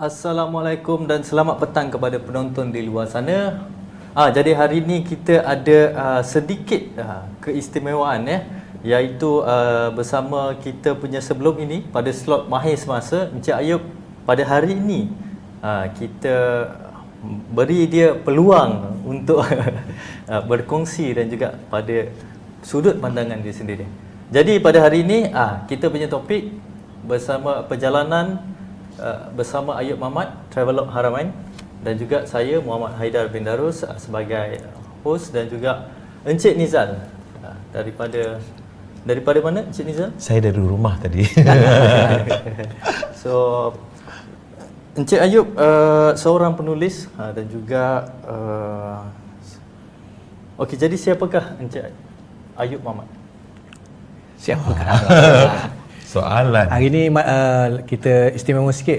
Assalamualaikum dan selamat petang kepada penonton di luar sana. Jadi hari ini kita ada sedikit keistimewaan iaitu bersama kita punya sebelum ini pada slot mahir semasa Encik Ayub. Pada hari ini kita beri dia peluang untuk berkongsi dan juga pada sudut pandangan dia sendiri. Jadi pada hari ini kita punya topik bersama perjalanan bersama Ayub Muhammad, Travelog Haramain, dan juga saya Muhammad Haidar bin Darus sebagai host dan juga Encik Nizal daripada mana Encik Nizal? Saya dari rumah tadi. So Encik Ayub seorang penulis dan juga okey, jadi siapakah Encik Ayub Muhammad? Siapakah? Soalan. Hari ini kita istimewa sikit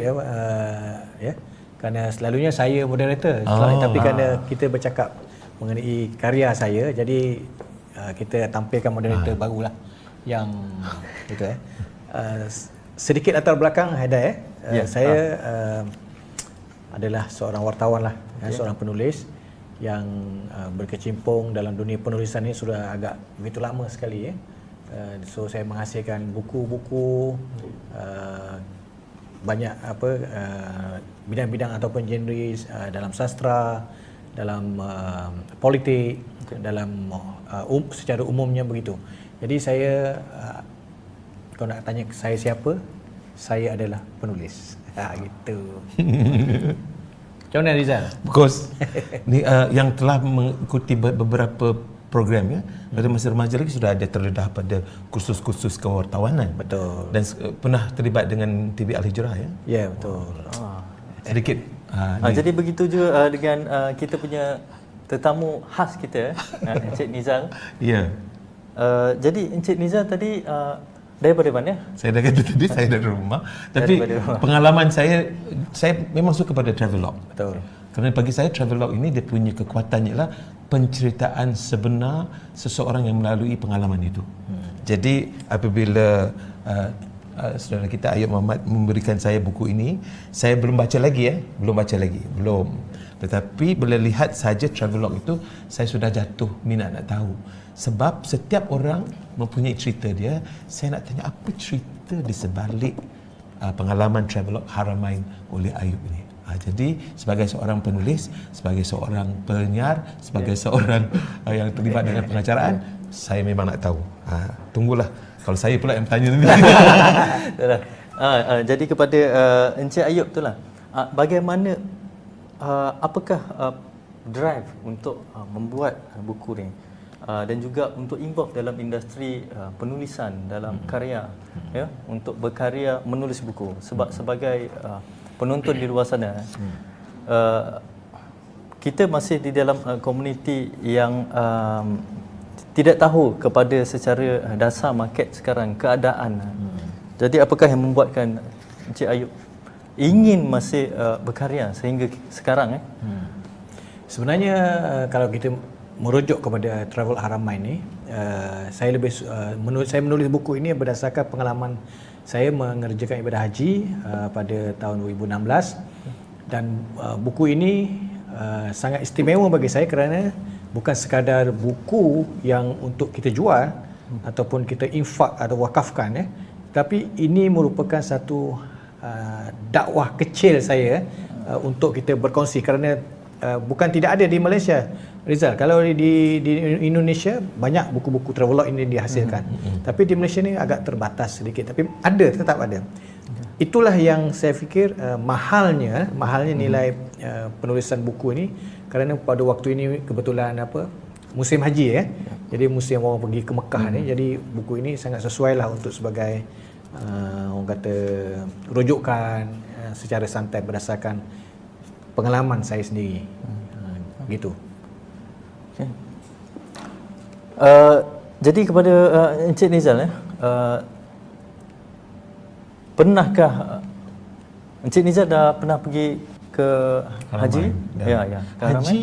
ya. Kerana selalunya saya moderator, tapi kerana kita bercakap mengenai karya saya, jadi kita tampilkan moderator barulah yang itu sedikit latar belakang Haidar saya adalah seorang wartawan lah, seorang penulis yang berkecimpung dalam dunia penulisan ini sudah agak begitu lama sekali. So saya menghasilkan buku-buku, banyak apa bidang-bidang ataupun genre dalam sastra, dalam politik, dalam secara umumnya begitu. Jadi saya kalau nak tanya saya siapa, saya adalah penulis. Gitu. Macam mana Rizal? Because ni yang telah mengikuti beberapa program pada masa remaja lagi sudah ada terdedah pada kursus-kursus kewartawanan. Betul. Dan pernah terlibat dengan TV Al Hijrah Ya, betul. Sedikit. Jadi begitu juga dengan kita punya tetamu khas kita, Encik Nizal. Ya. Jadi Encik Nizal tadi daripada mana? Saya dah kata tadi, saya dari rumah. Tapi pengalaman saya memang suka pada Travelog. Betul. Kerana bagi saya Travelog ini dia punya kekuatannya ialah penceritaan sebenar seseorang yang melalui pengalaman itu. Jadi apabila saudara kita Ayub Muhammad memberikan saya buku ini, saya belum baca lagi Tetapi bila lihat saja Travelog itu, saya sudah jatuh minat nak tahu. Sebab setiap orang mempunyai cerita dia. Saya nak tanya apa cerita di sebalik pengalaman Travelog Haramain oleh Ayub ini. Jadi sebagai seorang penulis, sebagai seorang penyiar, sebagai seorang yang terlibat dengan pengacaraan, saya memang nak tahu. Tunggulah kalau saya pula yang bertanya nanti. Jadi kepada Encik Ayub itulah, bagaimana apakah drive untuk membuat buku ni? Dan juga untuk involve dalam industri penulisan, dalam karya, untuk berkarya menulis buku. Sebab sebagai penonton di luar sana, kita masih di dalam komuniti yang tidak tahu kepada secara dasar market sekarang, keadaan. Jadi apakah yang membuatkan Encik Ayub ingin masih berkarya sehingga sekarang? Sebenarnya kalau kita merujuk kepada Travel Haramain ini, saya menulis buku ini berdasarkan pengalaman saya mengerjakan ibadah haji pada tahun 2016, dan buku ini sangat istimewa bagi saya kerana bukan sekadar buku yang untuk kita jual ataupun kita infak atau wakafkan, tapi ini merupakan satu dakwah kecil saya untuk kita berkongsi, kerana bukan tidak ada di Malaysia, Rizal. Kalau di Indonesia banyak buku-buku travelog ini dihasilkan, tapi di Malaysia ni agak terbatas sedikit. Tapi ada, tetap ada. Itulah yang saya fikir mahalnya nilai penulisan buku ini, kerana pada waktu ini kebetulan musim haji jadi musim orang pergi ke Mekah ni. Jadi buku ini sangat sesuai lah untuk sebagai orang kata rujukan secara santai berdasarkan pengalaman saya sendiri. Begitu. Jadi kepada Encik Nizal, pernahkah Encik Nizal dah pernah pergi ke Haramain, haji? Ke haji.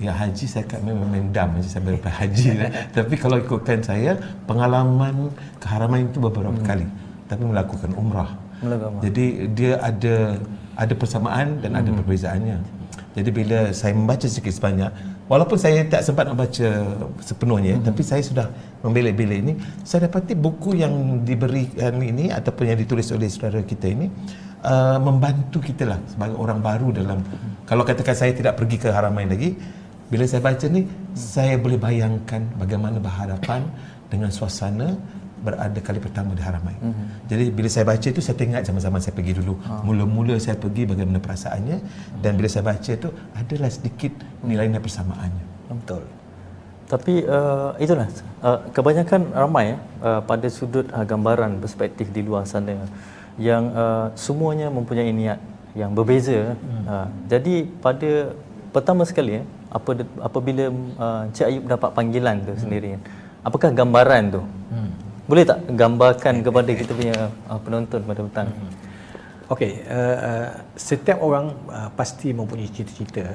Ya, haji saya kat memang mendam haji sampai haji lah. Tapi kalau ikutkan saya, pengalaman ke Haramain itu beberapa kali, tapi melakukan umrah. Jadi dia ada ada persamaan dan ada perbezaannya. Jadi bila saya membaca sedikit sebanyak, walaupun saya tak sempat nak baca sepenuhnya, tapi saya sudah membilik-bilik ini, saya dapati buku yang diberikan ini ataupun yang ditulis oleh saudara kita ini membantu kita lah sebagai orang baru dalam, kalau katakan saya tidak pergi ke Haramain lagi, bila saya baca ni, saya boleh bayangkan bagaimana berhadapan dengan suasana berada kali pertama di Haramain. Jadi bila saya baca itu, saya teringat zaman-zaman saya pergi dulu. Mula-mula saya pergi, bagaimana perasaannya, dan bila saya baca itu, adalah sedikit nilai-nilai persamaannya. Betul. Tapi itulah, kebanyakan ramai pada sudut gambaran perspektif di luar sana yang semuanya mempunyai niat yang berbeza. Jadi pada pertama sekali apabila Encik Ayub dapat panggilan tu sendiri, apakah gambaran tu? Boleh tak gambarkan kepada kita punya penonton pada petang? Okey, setiap orang pasti mempunyai cita-cita,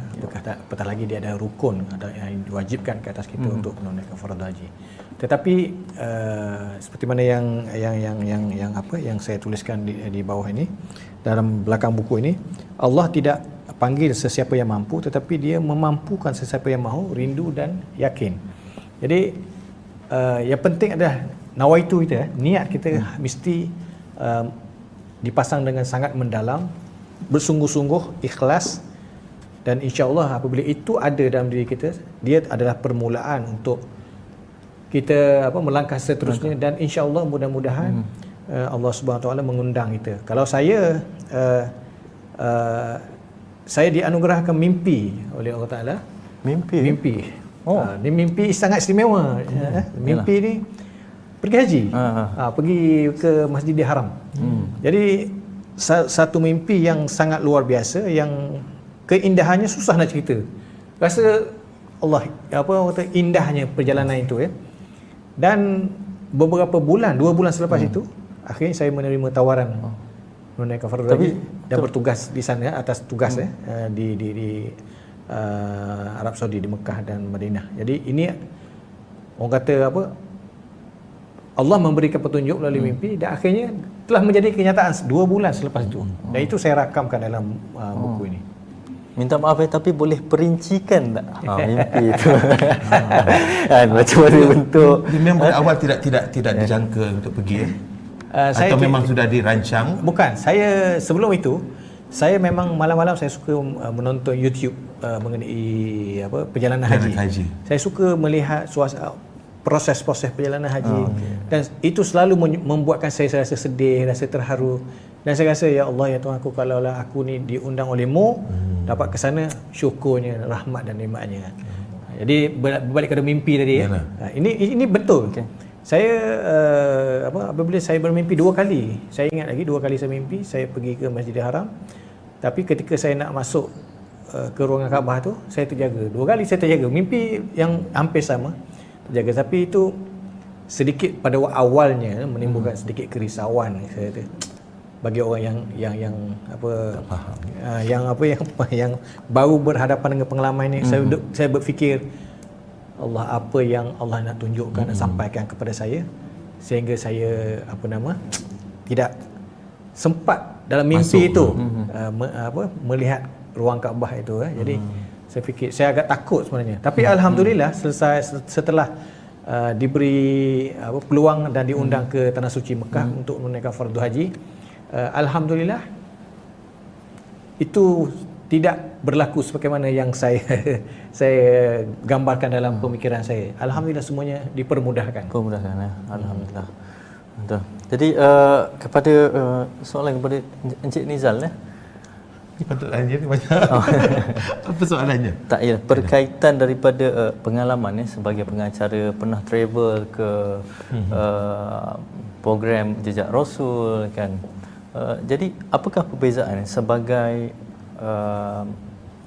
patah lagi dia ada rukun yang diwajibkan ke atas kita untuk menunaikan fardu haji. Tetapi seperti mana yang saya tuliskan di bawah ini, dalam belakang buku ini, Allah tidak panggil sesiapa yang mampu, tetapi dia memampukan sesiapa yang mahu, rindu dan yakin. Jadi yang penting adalah nawaitu kita, niat kita mesti dipasang dengan sangat mendalam, bersungguh-sungguh, ikhlas, dan insya-Allah apabila itu ada dalam diri kita, dia adalah permulaan untuk kita melangkah seterusnya, dan insya-Allah mudah-mudahan Allah Subhanahu Wa Taala mengundang kita. Kalau saya dianugerahkan mimpi oleh Allah Taala. Mimpi. Oh, ni mimpi sangat istimewa. Mimpi ni pergi haji. Pergi ke Masjidil Haram. Jadi satu mimpi yang sangat luar biasa, yang keindahannya susah nak cerita. Rasa Allah indahnya perjalanan itu ya. Dan beberapa bulan, 2 bulan selepas itu, akhirnya saya menerima tawaran menunaikan fardu haji dan bertugas di sana atas tugas di Arab Saudi, di Mekah dan Madinah. Jadi ini orang kata Allah memberikan petunjuk melalui mimpi, dan akhirnya telah menjadi kenyataan 2 bulan selepas itu. Dan itu saya rakamkan dalam buku ini. Minta maaf tapi boleh perincikan tak mimpi itu? Macam mana bentuk? Memang awal tidak dijangka untuk pergi. Atau memang sudah dirancang? Bukan, saya sebelum itu, saya memang malam-malam saya suka menonton YouTube mengenai perjalanan haji. Saya suka melihat proses-proses perjalanan haji, dan itu selalu membuatkan saya rasa sedih, rasa terharu, dan saya rasa, ya Allah, ya Tuhan aku, kalaulah aku ni diundang oleh-Mu dapat ke sana, syukurnya, rahmat dan nikmatnya. Jadi berbalik kepada mimpi tadi ya. Ini betul. Saya apabila saya bermimpi 2 kali, saya ingat lagi 2 kali saya mimpi saya pergi ke Masjidil Haram, tapi ketika saya nak masuk ke ruangan Kaabah tu, saya terjaga. 2 kali saya terjaga, mimpi yang hampir sama terjaga, tapi itu sedikit pada awalnya menimbulkan sedikit kerisauan saya tu, bagi orang yang baru berhadapan dengan pengalaman ini. Saya berfikir, Allah, apa yang Allah nak tunjukkan dan sampaikan kepada saya, sehingga saya tidak sempat dalam mimpi masuk itu melihat ruang Kaabah itu. Jadi saya fikir, saya agak takut sebenarnya, tapi alhamdulillah selesai setelah diberi peluang dan diundang ke Tanah Suci Mekah untuk menunaikan fardu haji. Alhamdulillah itu tidak berlaku sebagaimana yang saya gambarkan dalam pemikiran saya. Alhamdulillah semuanya dipermudahkan. Alhamdulillah. Betul. Jadi kepada soalan kepada Encik Nizal ya. Ini patut tanya ni banyak. Apa soalannya? Tak, ialah berkaitan daripada pengalaman ya, sebagai pengacara pernah travel ke program Jejak Rasul kan. Jadi apakah perbezaan sebagai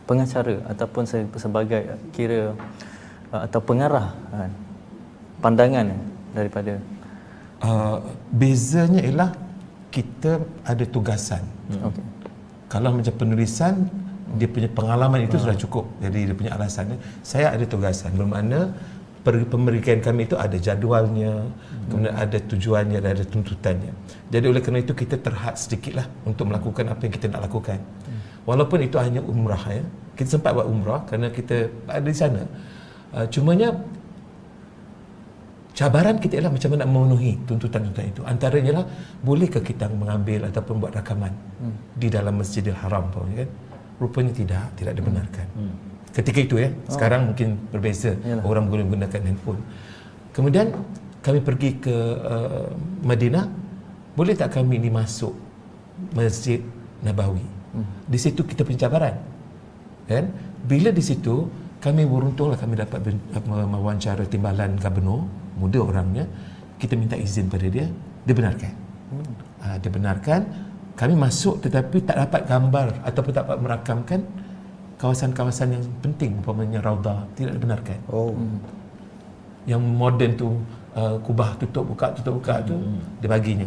pengacara ataupun sebagai kira atau pengarah pandangan daripada bezanya ialah kita ada tugasan. Kalau macam penulisan, dia punya pengalaman itu sudah cukup. Jadi dia punya alasannya, saya ada tugasan, bermakna Pemeriksaan kami itu ada jadualnya, kemudian ada tujuannya dan ada tuntutannya. Jadi oleh kerana itu kita terhad sedikitlah untuk melakukan apa yang kita nak lakukan. Walaupun itu hanya umrah ya. Kita sempat buat umrah kerana kita ada di sana. Cumanya cabaran kita ialah macam mana nak memenuhi tuntutan-tuntutan itu. Antaranya ialah bolehkah kita mengambil ataupun buat rakaman di dalam Masjidil Haram pun kan? Rupanya tidak dibenarkan. Ketika itu ya, sekarang mungkin berbeza. Yalah. Orang menggunakan handphone. Kemudian kami pergi ke Madinah. Boleh tak kami ni masuk Masjid Nabawi? Di situ kita pencabaran. Kan? Bila di situ kami beruntunglah kami dapat wawancara timbalan gubernur, muda orangnya. Kita minta izin pada dia, dia benarkan. Dia benarkan. Kami masuk tetapi tak dapat gambar ataupun tak dapat merakamkan kawasan-kawasan yang penting, umpamanya Raudhah, tidak dibenarkan. Yang moden tu, kubah tutup buka tu dia baginya.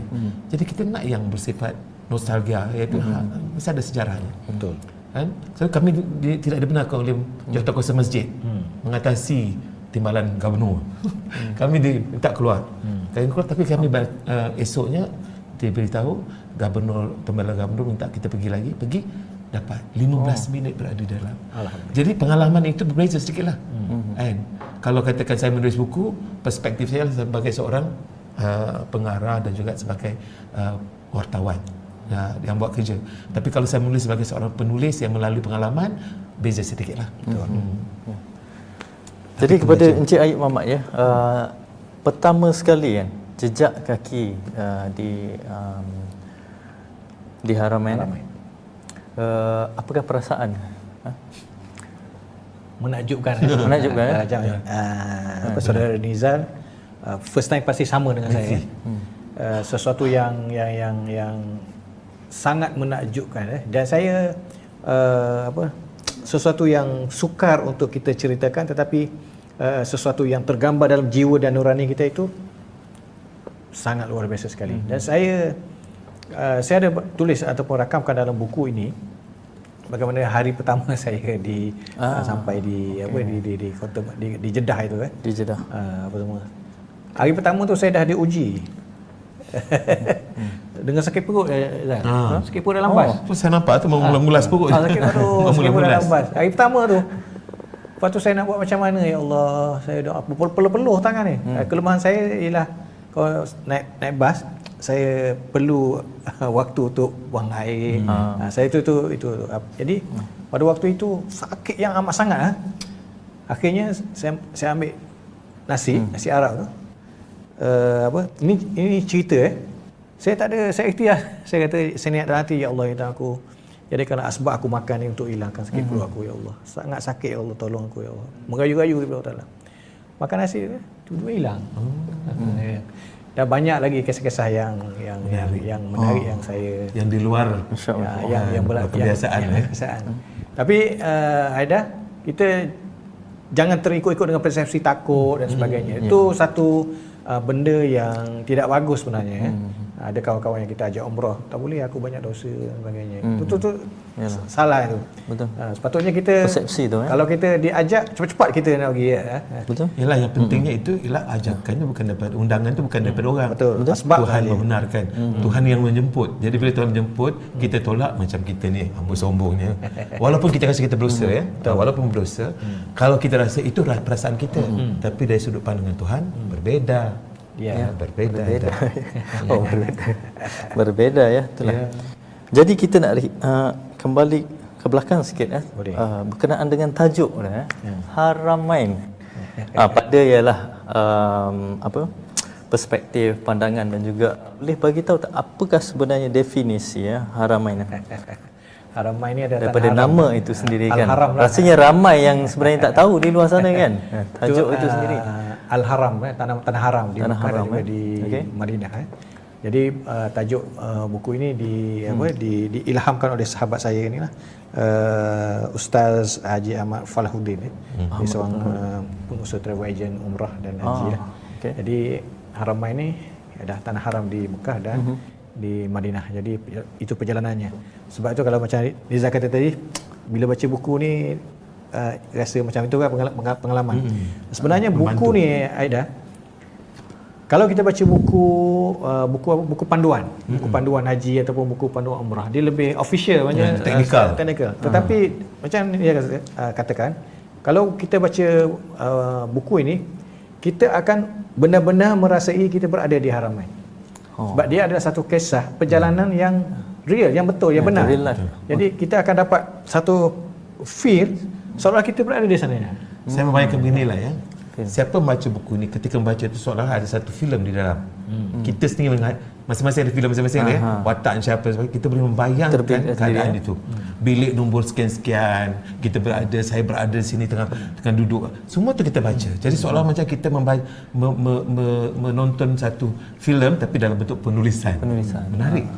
Jadi kita nak yang bersifat nostalgia, iaitu mesti ada sejarahnya. Betul. Kan? So kami tidak dibenarkan oleh jawatankuasa masjid mengatasi timbalan gubernur. Kami diminta keluar. Kami keluar, tapi kami esoknya diberitahu timbalan gubernur minta kita pergi lagi, dapat 15 minit berada dalam. Jadi pengalaman itu berbeza sedikitlah. And kalau katakan saya menulis buku, perspektif saya sebagai seorang pengarah dan juga sebagai wartawan yang buat kerja. Tapi kalau saya menulis sebagai seorang penulis yang melalui pengalaman, beza sedikitlah. Jadi kepada Encik Ayub Muhammad ya, pertama sekali kan jejak kaki di Haramain. Apakah perasaan? Menakjubkan. Menakjubkan. Saudara Nizal first time pasti sama dengan saya. Sesuatu yang sangat menakjubkan dan saya sesuatu yang sukar untuk kita ceritakan, tetapi sesuatu yang tergambar dalam jiwa dan nurani kita itu sangat luar biasa sekali. Dan saya ada tulis ataupun rakamkan dalam buku ini bagaimana hari pertama saya sampai di Jeddah itu kan. Di Jeddah. Hari pertama tu saya dah diuji. Dengan sakit perut Zan. Sakit perut dalam bas. Tu saya nampak tu mengulas perut. Sakit perut dalam bas. Hari pertama tu. Lepas tu saya nak buat macam mana, ya Allah. Saya dah peluh-peluh tangan ni. Kelemahan saya ialah kalau naik bas saya perlu waktu untuk buang air. Saya itu. Jadi pada waktu itu sakit yang amat sangat. Akhirnya saya ambil nasi Arab tu. Ini cerita saya ikhtiar. Saya kata saya niat dalam hati, ya Allah, ya aku. Jadi kerana asbab aku makan ni untuk hilangkan sakit perut aku, ya Allah. Sangat sakit, ya Allah, tolong aku, ya Allah. Merayu-rayu kepada Allah Taala. Makan nasi tu tiba-tiba hilang. Ya. Dan banyak lagi kisah-kisah yang menarik yang saya di luar kebiasaan. Tapi Haidar, kita jangan terikut-ikut dengan persepsi takut dan sebagainya. Itu satu benda yang tidak bagus sebenarnya. Ada kawan-kawan yang kita ajak umrah, tak boleh, aku banyak dosa dan sebagainya. Itu salah itu. Betul. Sepatutnya kita persepsi tu kalau kita diajak cepat-cepat kita nak pergi ya. Betul. Yalah, yang pentingnya itu ialah ajakannya bukan daripada undangan tu, bukan daripada orang. Betul. Sebab Tuhan membenarkan. Tuhan yang menjemput. Jadi bila Tuhan menjemput, kita tolak macam kita ni, hamba sombongnya. Walaupun kita rasa kita berdosa ya. Walaupun berdosa, kalau kita rasa itu perasaan kita, tapi dari sudut pandangan Tuhan berbeza. Berbeza ya, itulah. Ya. Jadi kita nak kembali ke belakang sikit berkenaan dengan tajuk Haramain. Pada ialah perspektif, pandangan dan juga boleh bagi tahu tak apakah sebenarnya definisi Haramain? Haramain ni ada daripada nama itu sendiri kan. Rasanya ramai yang sebenarnya tak tahu di luar sana kan. Tajuk itu sendiri. Al-Haram, tanah haram di Mekah dan di Madinah. Jadi tajuk buku ini diilhamkan oleh sahabat saya inilah, Ustaz Haji Ahmad Falahuddin. Dia seorang pengusaha travel agent umrah dan haji. Jadi Haramain ini ada tanah haram di Mekah dan di Madinah. Jadi itu perjalanannya. Sebab itu kalau macam Liza kata tadi, bila baca buku ni rasa macam itu kan pengalaman. Sebenarnya buku ni Aida, kalau kita baca buku panduan, buku panduan haji ataupun buku panduan umrah, dia lebih official macam teknikal. Tetapi macam dia katakan, kalau kita baca buku ini, kita akan benar-benar merasai kita berada di Haramain. Sebab dia adalah satu kisah perjalanan yang real, yang betul, yang benar. Jadi kita akan dapat satu feel seolah kita berada di sana. Saya membayangkan beginilah ya. Siapa baca buku ni, ketika membaca tu seolah ada satu filem di dalam. Kita sendiri masing-masing ada filem masing-masing ya. Watak siapa, kita boleh membayangkan keadaan itu. Bilik nombor sekian-sekian, kita berada, saya berada sini tengah duduk. Semua tu kita baca. Jadi seolah macam kita menonton satu filem tapi dalam bentuk penulisan.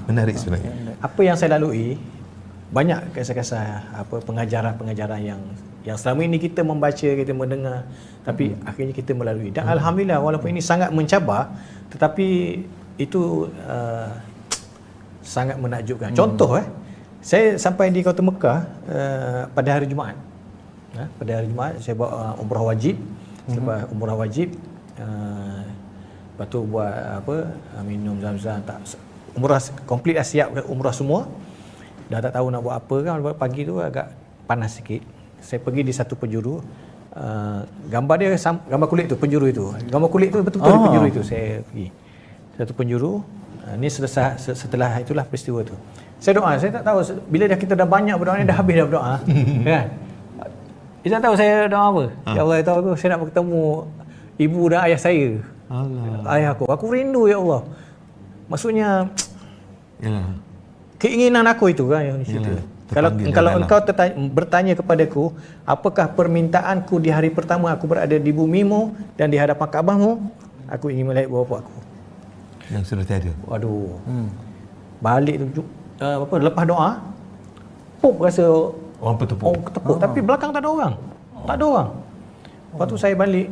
Menarik sebenarnya. Apa yang saya lalui, banyak kisah-kisah pengajaran-pengajaran yang selama ini kita membaca, kita mendengar, tapi akhirnya kita melalui. Dan alhamdulillah, walaupun ini sangat mencabar, tetapi itu sangat menakjubkan. Contoh saya sampai di Kota Mekah pada hari Jumaat. Pada hari Jumaat saya buat umrah wajib. Sebab umrah wajib lepas tu buat minum zam-zam, tak umrah komplit dah, siap umrah semua. Dah tak tahu nak buat apa kan, pagi tu agak panas sikit. Saya pergi di satu penjuru, gambar kulit tu, penjuru itu. Gambar kulit tu betul-betul di penjuru itu saya pergi. Satu penjuru, ni selesai setelah itulah peristiwa tu. Saya doa, saya tak tahu bila kita dah banyak berdoa ni, dah habis dah berdoa. Kan? Saya tak tahu saya doa apa. Ya Allah, tahu aku saya nak bertemu ibu dan ayah saya. Ayah aku. Aku rindu ya Allah. Maksudnya keinginan aku itu kan yang di situ. Kalau engkau bertanya kepadaku, apakah permintaanku di hari pertama aku berada di bumimu dan di hadapan Kaabahmu, aku ingin melihat bapa aku yang sudah tiada. Aduh. Balik tu lepas doa, rasa orang tepuk. Tapi belakang tak ada orang. Tak ada orang. Lepas tu saya balik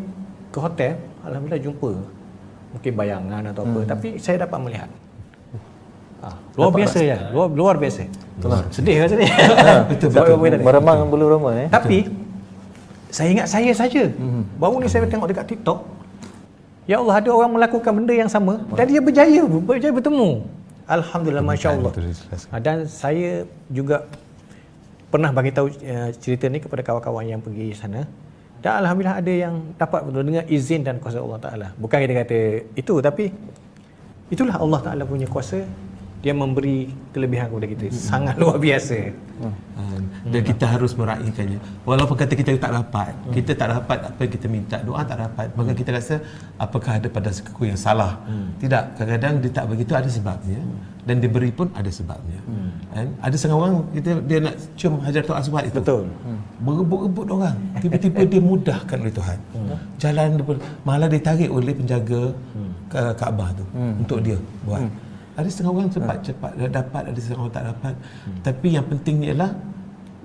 ke hotel, alhamdulillah jumpa. Mungkin bayangan atau apa, tapi saya dapat melihat. Luar biasa. Sedih kan sini. Betul. Meremang bulu roma Tapi saya ingat saya saja. Baru ni saya tengok dekat TikTok. Ya Allah, ada orang melakukan benda yang sama dan dia berjaya bertemu. Alhamdulillah, masya-Allah. Dan saya juga pernah bagi tahu cerita ni kepada kawan-kawan yang pergi sana. Dan alhamdulillah ada yang dapat dengan izin dan kuasa Allah Taala. Bukan kita kata itu, tapi itulah Allah Taala punya kuasa. Dia memberi kelebihan kepada kita. Sangat luar biasa. Dan kita harus meraikannya. Walaupun kata kita tak dapat, kita tak dapat apa yang kita minta, doa tak dapat, maka kita rasa apakah ada pada sekuku yang salah. Tidak, kadang-kadang dia tak begitu, ada sebabnya. Dan diberi pun ada sebabnya. Ada setengah orang, dia nak cium Hajarul Aswad itu. Betul. Berebut-rebut orang. Tiba-tiba dia mudahkan oleh Tuhan. Jalan, malah ditarik oleh penjaga Kaabah tu untuk dia buat. Ada setengah orang cepat-cepat dapat, ada setengah orang tak dapat. Tapi yang pentingnya ialah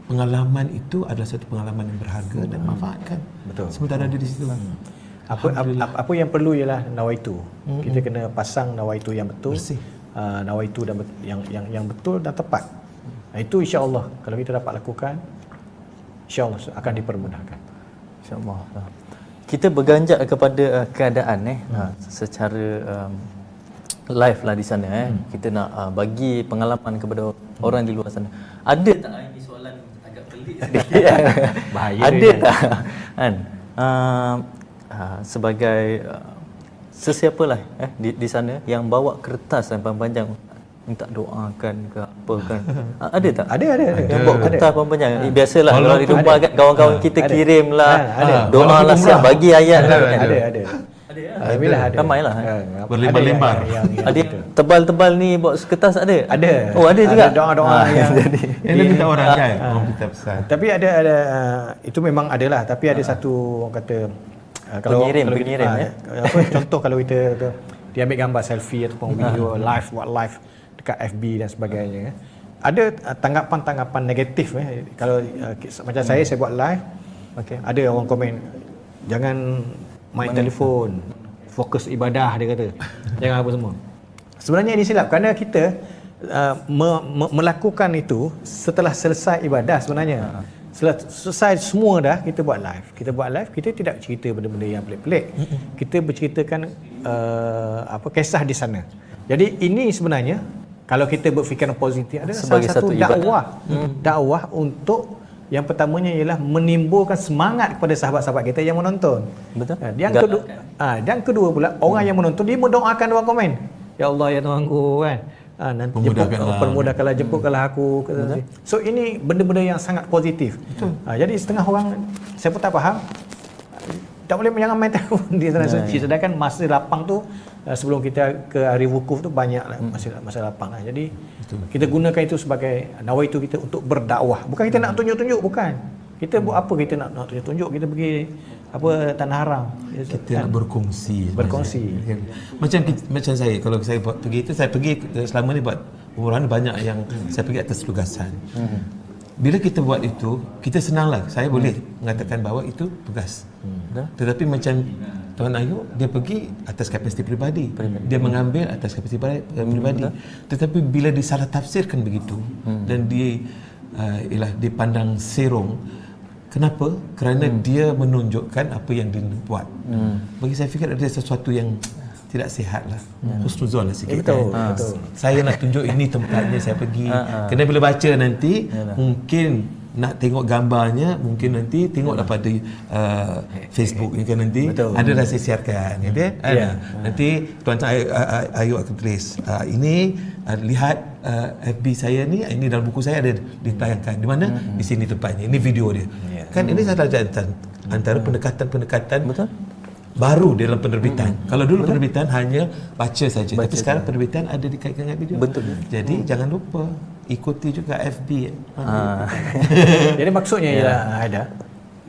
pengalaman itu adalah satu pengalaman yang berharga dan manfaatkan. Betul. Sementara ada di situ. Apa yang perlu ialah nawaitu. Kita kena pasang nawaitu yang betul. Nawaitu dan yang betul dan tepat. Itu insya-Allah kalau kita dapat lakukan, insya-Allah akan dipermudahkan. Insya-Allah. Kita berganjak kepada keadaan secara live lah di sana kita nak bagi pengalaman kepada orang di luar sana. Ada tak ini soalan agak pelik sikit bahaya ada dia. Tak kan sebagai sesiapalah di sana yang bawa kertas panjang minta doakan ke apa kan ada tak ada. Bawa kertas panjang biasalah kalau di rumah kan kawan-kawan kita kirimlah doalah siap bagi ayat ada. Ramailah. Berlembar-lembar. Ada tebal-tebal ni box kertas ada. Oh ada juga. Ada doa-doa yang jadi. Ini minta orang kan. Orang kita pesan. Tapi ada itu memang adalah, tapi ada satu orang kata pengirim contoh kalau kita dia ambil gambar selfie ataupun video live dekat FB dan sebagainya. Ada tanggapan-tanggapan negatif kalau macam saya buat live. Ada orang komen jangan main telefon, fokus ibadah dia kata. Jangan apa semua. Sebenarnya ini silap kerana kita melakukan itu setelah selesai ibadah sebenarnya. Selesai semua dah, kita buat live. Kita tidak cerita benda-benda yang pelik-pelik. Kita berceritakan kisah di sana. Jadi ini sebenarnya kalau kita berfikiran positif adalah sebagai salah satu dakwah. Dakwah untuk yang pertamanya ialah menimbulkan semangat kepada sahabat-sahabat kita yang menonton. Betul. Yang kedua pula, orang yang menonton dia mendoakan orang komen. Ya Allah ya Tuhanku kan. Nanti permudahkanlah, jemputkanlah aku. So ini benda-benda yang sangat positif. Jadi setengah orang saya pun tak faham, tak boleh jangan main telefon di tanah suci. Sedangkan masa lapang tu sebelum kita ke hari wukuf tu banyak masa lapang lah. Jadi kita gunakan itu sebagai nawaitu kita untuk berdakwah. Bukan kita nak tunjuk-tunjuk, bukan. Kita buat apa kita nak tunjuk-tunjuk, kita pergi Tanah Haram. Kita nak berkongsi. Macam saya, kalau saya pergi itu, saya pergi selama ni buat umrah, banyak yang saya pergi atas tugasan. Bila kita buat itu, kita senanglah. Saya boleh mengatakan bahawa itu tugas. Tetapi macam Tuan Ayub, dia pergi atas kapasiti peribadi. Dia mengambil atas kapasiti peribadi. Tetapi bila disalah tafsirkan begitu dan dipandang serong. Kenapa? Kerana dia menunjukkan apa yang dia buat. Bagi saya fikir ada sesuatu yang tidak sihatlah. Husnuzonlah sikit. Betul. Kan? Betul. Saya nak tunjuk ini tempatnya saya pergi. Kerana bila baca nanti mungkin nak tengok gambarnya, mungkin nanti tengok daripada Facebook ni kan nanti. Betul. Ada dah saya siarkan. Nanti tuan-tuan Ayub akan tulis ini lihat FB saya ni, ini dalam buku saya ada ditayangkan di mana di sini tempatnya. Ini video dia. Kan ini salah satu antara pendekatan-pendekatan baru dalam penerbitan. Kalau dulu penerbitan hanya baca saja, tapi sekarang penerbitan ada dikaitkan dengan video. Betul. Jadi jangan lupa ikuti juga FB. Jadi maksudnya ialah Haidar,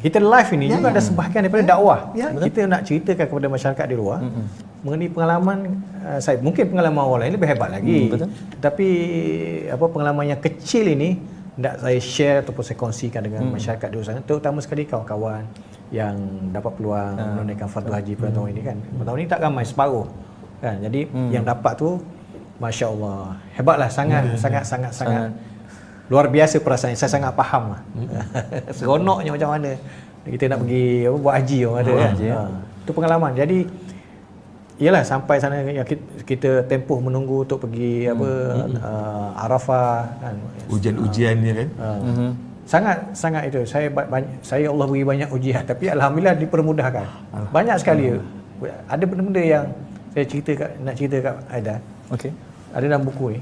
kita live ini juga ada sebahagian daripada dakwah. Kita nak ceritakan kepada masyarakat di luar mengenai pengalaman saya. Mungkin pengalaman orang lain lebih hebat lagi. Tapi pengalaman yang kecil ini nak saya share ataupun saya kongsikan dengan masyarakat di luar sana, terutama sekali kawan-kawan yang dapat peluang menunaikan fardu haji pada tahun ini kan. Tahun ini tak ramai, separuh kan. Jadi yang dapat tu masya-Allah, hebatlah, sangat luar biasa perasaan. Saya sangat faham lah. Seronoknya macam mana kita nak pergi buat haji orang ada kan. Itu pengalaman. Jadi iyalah sampai sana yang kita tempoh menunggu untuk pergi Arafah kan. Ujian-ujiannya kan. Sangat itu. Saya Allah beri banyak ujian, tapi alhamdulillah dipermudahkan. Banyak sekali. Ada benda-benda yang saya nak cerita kat Haidar. Okey. Ada dalam buku ni.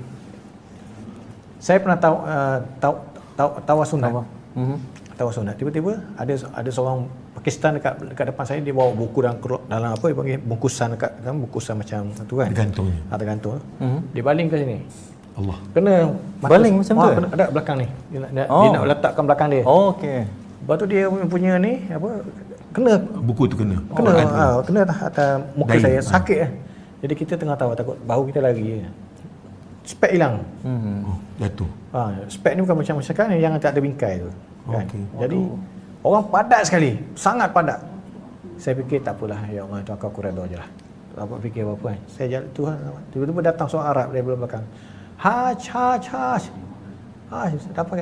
Saya pernah tawasunat. Tawasunat. Tiba-tiba ada seorang Pakistan dekat depan saya, dia bawa buku dalam apa dipanggil bungkusan, bungkusan macam tu kan. Tergantung. Tergantung. Dia baling ke sini. Allah. Kena baling macam tu. Ada belakang ni. Dia nak letakkan belakang dia. Oh, okey. Lepas tu dia punya ni apa kena buku tu kena atas muka Dain. Saya sakit . Jadi kita tengah tahu takut bahu kita lari. Spek hilang. Jatuh. Spek ni bukan macam sekarang yang tak ada bingkai tu. Kan? Okay. Jadi orang padat sekali, sangat padat. Saya fikir tak apalah, ya Allah tu aku redha jelah. Tak apa fikir apa kan. Saya jalan Tuhan. Tiba-tiba datang seorang Arab dari belakang.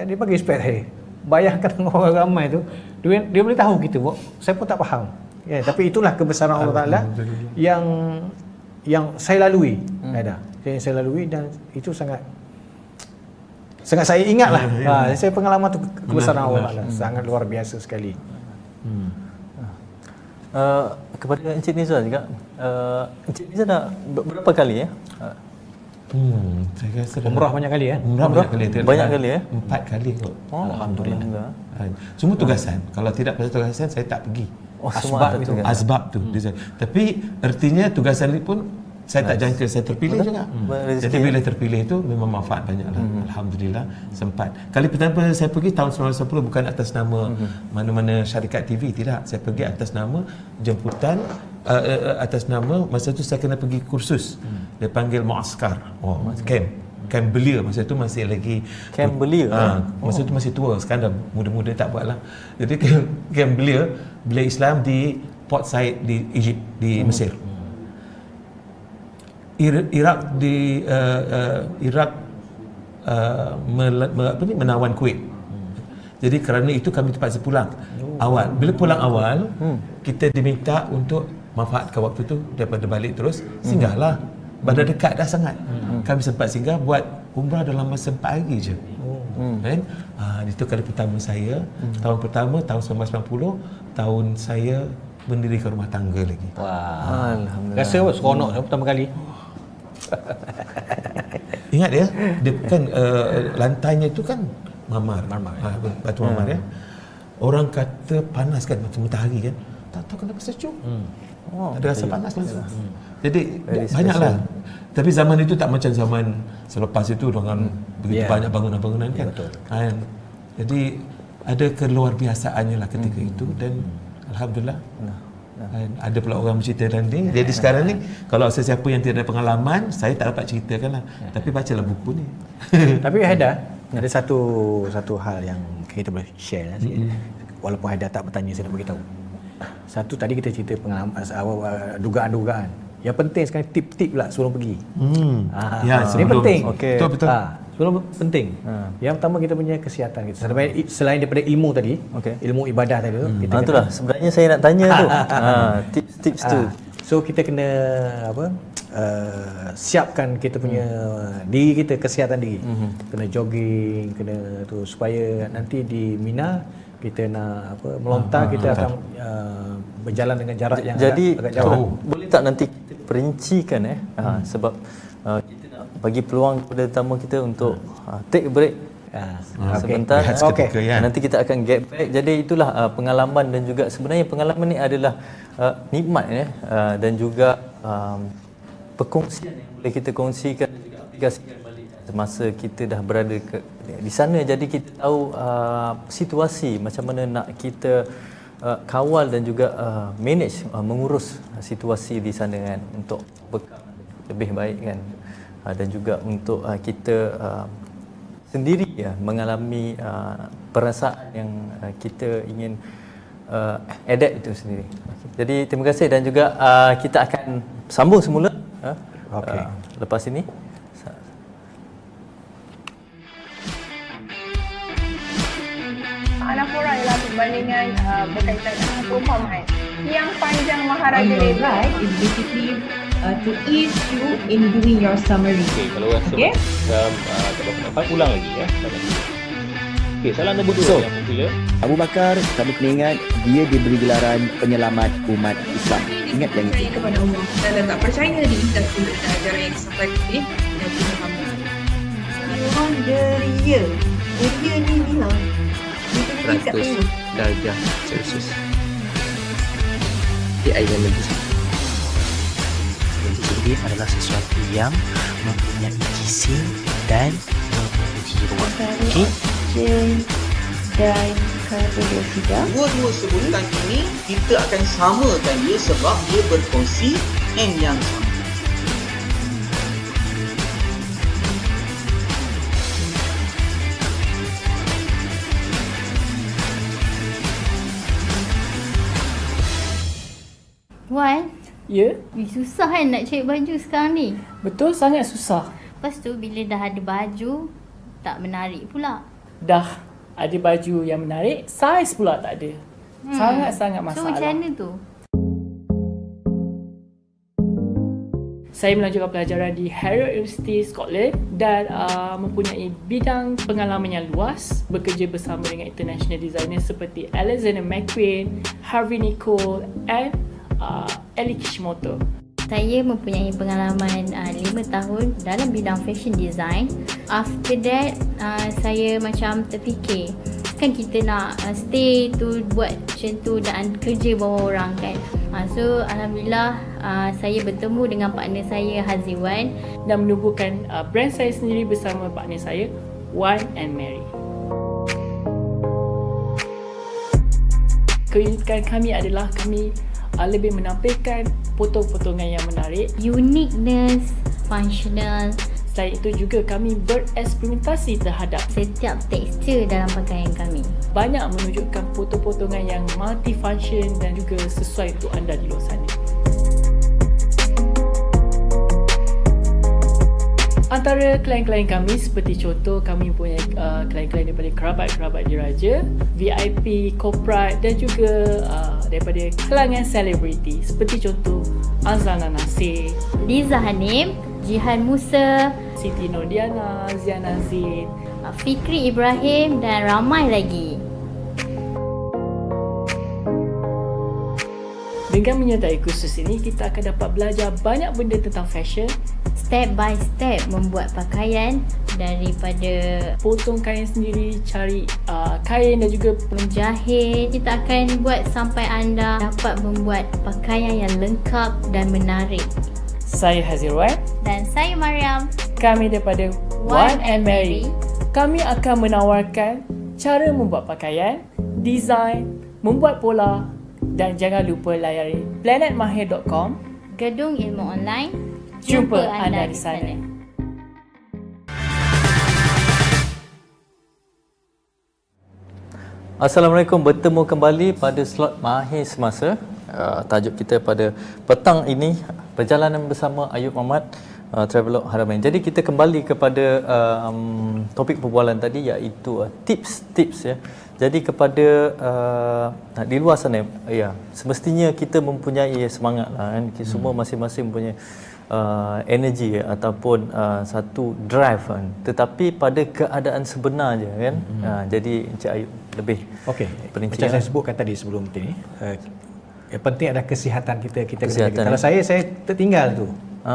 Dia bagi spek saya. Bayangkan orang ramai tu, dia boleh tahu kita buat. Saya pun tak faham. Ya, tapi itulah kebesaran Allah Taala yang saya lalui. Yang saya lalui, dan itu sangat saya ingat lah. Saya pengalaman tu kebesaran Allah Taala sangat luar biasa sekali. Kepada Encik Nizal juga. Encik Nizal dah berapa kali ya? Umrah banyak kali kan? Banyak kali. 4 kali kot. Alhamdulillah. Semua tugasan. Kalau tidak pasal tugasan saya tak pergi. Asbab tu. Tapi ertinya tugasan ni pun saya tak jangka saya terpilih juga. Jadi bila terpilih itu memang manfaat banyaklah. Alhamdulillah sempat. Kali pertama saya pergi tahun 1990 bukan atas nama mana-mana syarikat TV, tidak. Saya pergi atas nama jemputan atas nama. Masa tu saya kena pergi kursus. Dia panggil muaskar. Camp belia masa tu masih lagi camp belia. Masa tu masih tua, sekarang dah muda-muda tak buatlah. Jadi camp belia Islam di Port Said di Egypt, di Mesir. Irak di Irak menawan Kuwait. Jadi kerana itu kami terpaksa pulang awal. Bila pulang awal, kita diminta untuk manfaatkan waktu tu daripada balik terus, singgahlah. Badan dekat dah sangat. Kami sempat singgah buat umrah dalam masa 4 hari je. Kan? Itu kali pertama saya, tahun pertama, tahun 1990, tahun saya mendirikan rumah tangga lagi. Wah. Alhamdulillah. Rasa apa seronok pertama kali? Ingat ya, dia kan lantainya itu kan marmar. Batu marmar ya. Orang kata panas kan, macam matahari kan. Tak tahu kenapa sejuk. Ada rasa panas langsung. Jadi banyaklah. Tapi zaman itu tak macam zaman selepas itu dengan begitu banyak bangunan-bangunan kan. Jadi ada keluarbiasaannya lah ketika itu dan alhamdulillah. Ada pula orang bercerita dan ni. Jadi sekarang ni kalau sesiapa yang tidak ada pengalaman, saya tak dapat ceritakanlah. Tapi bacalah buku ni. Tapi Haidar, ada satu hal yang kita boleh share lah sikit. Walaupun Haidar tak bertanya, saya nak beritahu. Satu tadi kita cerita pengalaman, dugaan-dugaan. Yang penting sekarang tip-tip lah sebelum pergi. Ya, ini penting. Okay. Betul. Sebelum penting. Yang pertama kita punya kesihatan kita. Selain daripada ilmu tadi, ilmu ibadah tadi tu. Itulah sebenarnya saya nak tanya tu. Tips-tips tu. So kita kena siapkan kita punya diri kita, kesihatan diri. Kena jogging, kena tu supaya nanti di Mina kita nak melontar, kita akan berjalan dengan jarak yang agak jauh. Boleh tak nanti kita perincikan sebab kita nak bagi peluang kepada tetamu kita untuk take break sebentar. Nanti kita akan get back. Jadi itulah pengalaman dan juga sebenarnya pengalaman ni adalah nikmat dan juga perkongsian yang boleh kita kongsikan dan juga aplikasikan balik semasa kita dah berada di sana. Jadi kita tahu situasi macam mana nak kita kawal dan juga manage, mengurus situasi di sana kan, untuk bekal lebih baik kan, dan juga untuk kita sendiri mengalami perasaan yang kita ingin adapt itu sendiri. Jadi terima kasih dan juga kita akan sambung semula lepas ini. Anafora ialah perbandingan berkaitan dengan Muhammad. Yang panjang Maharaja Liza. Right is basically to ease you in doing your summary. Okay, kalau rasa macam tak dapat ulang lagi ya. Okey, salah nombor 2 yang popular. Abu Bakar, kami kena ingat dia diberi gelaran penyelamat umat Islam. Ingat yang itu. Kepada Allah. Dan tak percaya di instansi ajaran yang sampai ini dan Muhammad. Orang dia. Dia ni Mina. 100 darjah Celsius. Di air mendidih. Mendidih adalah sesuatu yang mempunyai gizi dan mempunyai ruang. Oksigen dan karbondioksida. Dua-dua sebutan ini kita akan samakan dia sebab dia berfungsi N yang sama. Wan, susah kan nak cari baju sekarang ni? Betul, sangat susah. Lepas tu bila dah ada baju, tak menarik pula. Dah ada baju yang menarik, saiz pula tak ada. Sangat-sangat masalah. So macam mana tu? Saya melanjutkan pelajaran di Heriot University Scotland dan mempunyai bidang pengalaman yang luas, bekerja bersama dengan international designer seperti Alexander McQueen, Harvey Nicole and Kishimoto. Saya mempunyai pengalaman 5 tahun dalam bidang fashion design. After that, saya macam terfikir, kan kita nak stay tu buat macam tu dan kerja bawah orang kan. So alhamdulillah saya bertemu dengan partner saya Haziwan dan menubuhkan brand saya sendiri bersama partner saya Wan Mary. Keunikan kami adalah kami lebih menampilkan potong-potongan yang menarik, uniqueness, functional. Selain itu juga kami bereksperimentasi terhadap setiap tekstur dalam pakaian kami. Banyak menunjukkan potong-potongan yang multifunction dan juga sesuai untuk anda di luar sana. antara klien-klien kami, seperti contoh kami punya klien-klien daripada kerabat-kerabat diraja, VIP, corporate dan juga daripada kalangan selebriti seperti contoh Azlan Nasir, Liza Hanim, Jihan Musa, Siti Nodiana, Zian Azin, Fikri Ibrahim dan ramai lagi. Dengan menyertai kursus ini, kita akan dapat belajar banyak benda tentang fashion. Step by step membuat pakaian, daripada potong kain sendiri, cari kain dan juga menjahit. Kita akan buat sampai anda dapat membuat pakaian yang lengkap dan menarik. Saya Haziwan dan saya Mariam. Kami daripada Wan Mary. Kami akan menawarkan cara membuat pakaian, desain, membuat pola. Dan jangan lupa layari planetmahir.com, Gedung Ilmu Online. Jumpa anda di sana. Assalamualaikum, bertemu kembali pada slot Mahir Semasa. Tajuk kita pada petang ini, perjalanan bersama Ayub Muhammad, Travelog Haramain. Jadi kita kembali kepada topik perbualan tadi, iaitu tips-tips ya. Jadi kepada di luar sana, ya, semestinya kita mempunyai semangat lah, kan? Semua masing-masing mempunyai energi ataupun satu drive, kan? Tetapi pada keadaan sebenarnya, kan? Jadi Encik Ayub lebih peringkat. Macam saya sebutkan tadi sebelum ini, yang penting adalah kesihatan kita. Kalau saya tertinggal tu.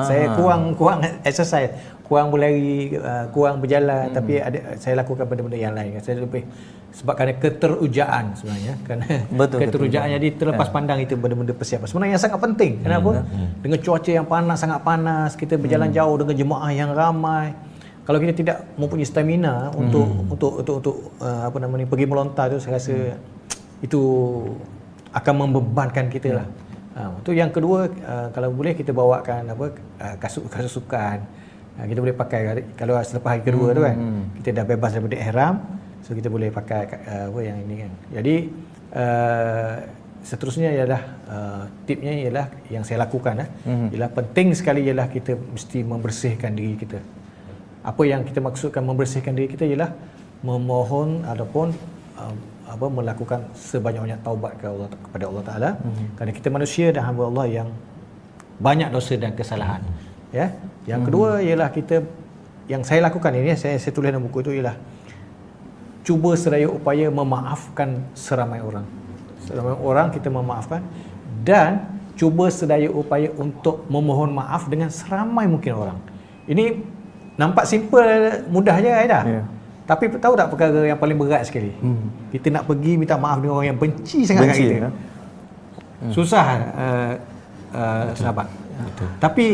Saya kurang exercise, kurang berlari, kurang berjalan, tapi saya lakukan benda-benda yang lain. Saya lebih sebab kerana keterujaan sebenarnya, kerana keterujaan jadi terlepas pandang itu benda-benda persiapan sebenarnya yang sangat penting. Kenapa? Dengan cuaca yang panas, sangat panas, kita berjalan jauh dengan jemaah yang ramai. Kalau kita tidak mempunyai stamina untuk apa nama ni, pergi melontar tu, saya rasa itu akan membebankan kita lah. Itu yang kedua, kalau boleh kita bawakan apa, kasut sukan. Kita boleh pakai kalau selepas hari kedua tu kan, kita dah bebas daripada ihram, so kita boleh pakai apa yang ini kan. Jadi seterusnya ialah tipnya ialah yang saya lakukan ialah penting sekali ialah kita mesti membersihkan diri kita. Apa yang kita maksudkan membersihkan diri kita ialah memohon ataupun melakukan sebanyak-banyak taubat kepada Allah Taala, kerana kita manusia dan hamba Allah yang banyak dosa dan kesalahan. Ya. Yang kedua ialah kita, yang saya lakukan ini, saya tulis dalam buku itu ialah cuba sedaya upaya memaafkan seramai orang. Seramai orang kita memaafkan dan cuba sedaya upaya untuk memohon maaf dengan seramai mungkin orang. Ini nampak simple, mudah je Aida. Yeah. Tapi tahu tak perkara yang paling berat sekali? Kita nak pergi minta maaf dengan orang yang benci sangat kat kita. Susah sahabat. Betul. Tapi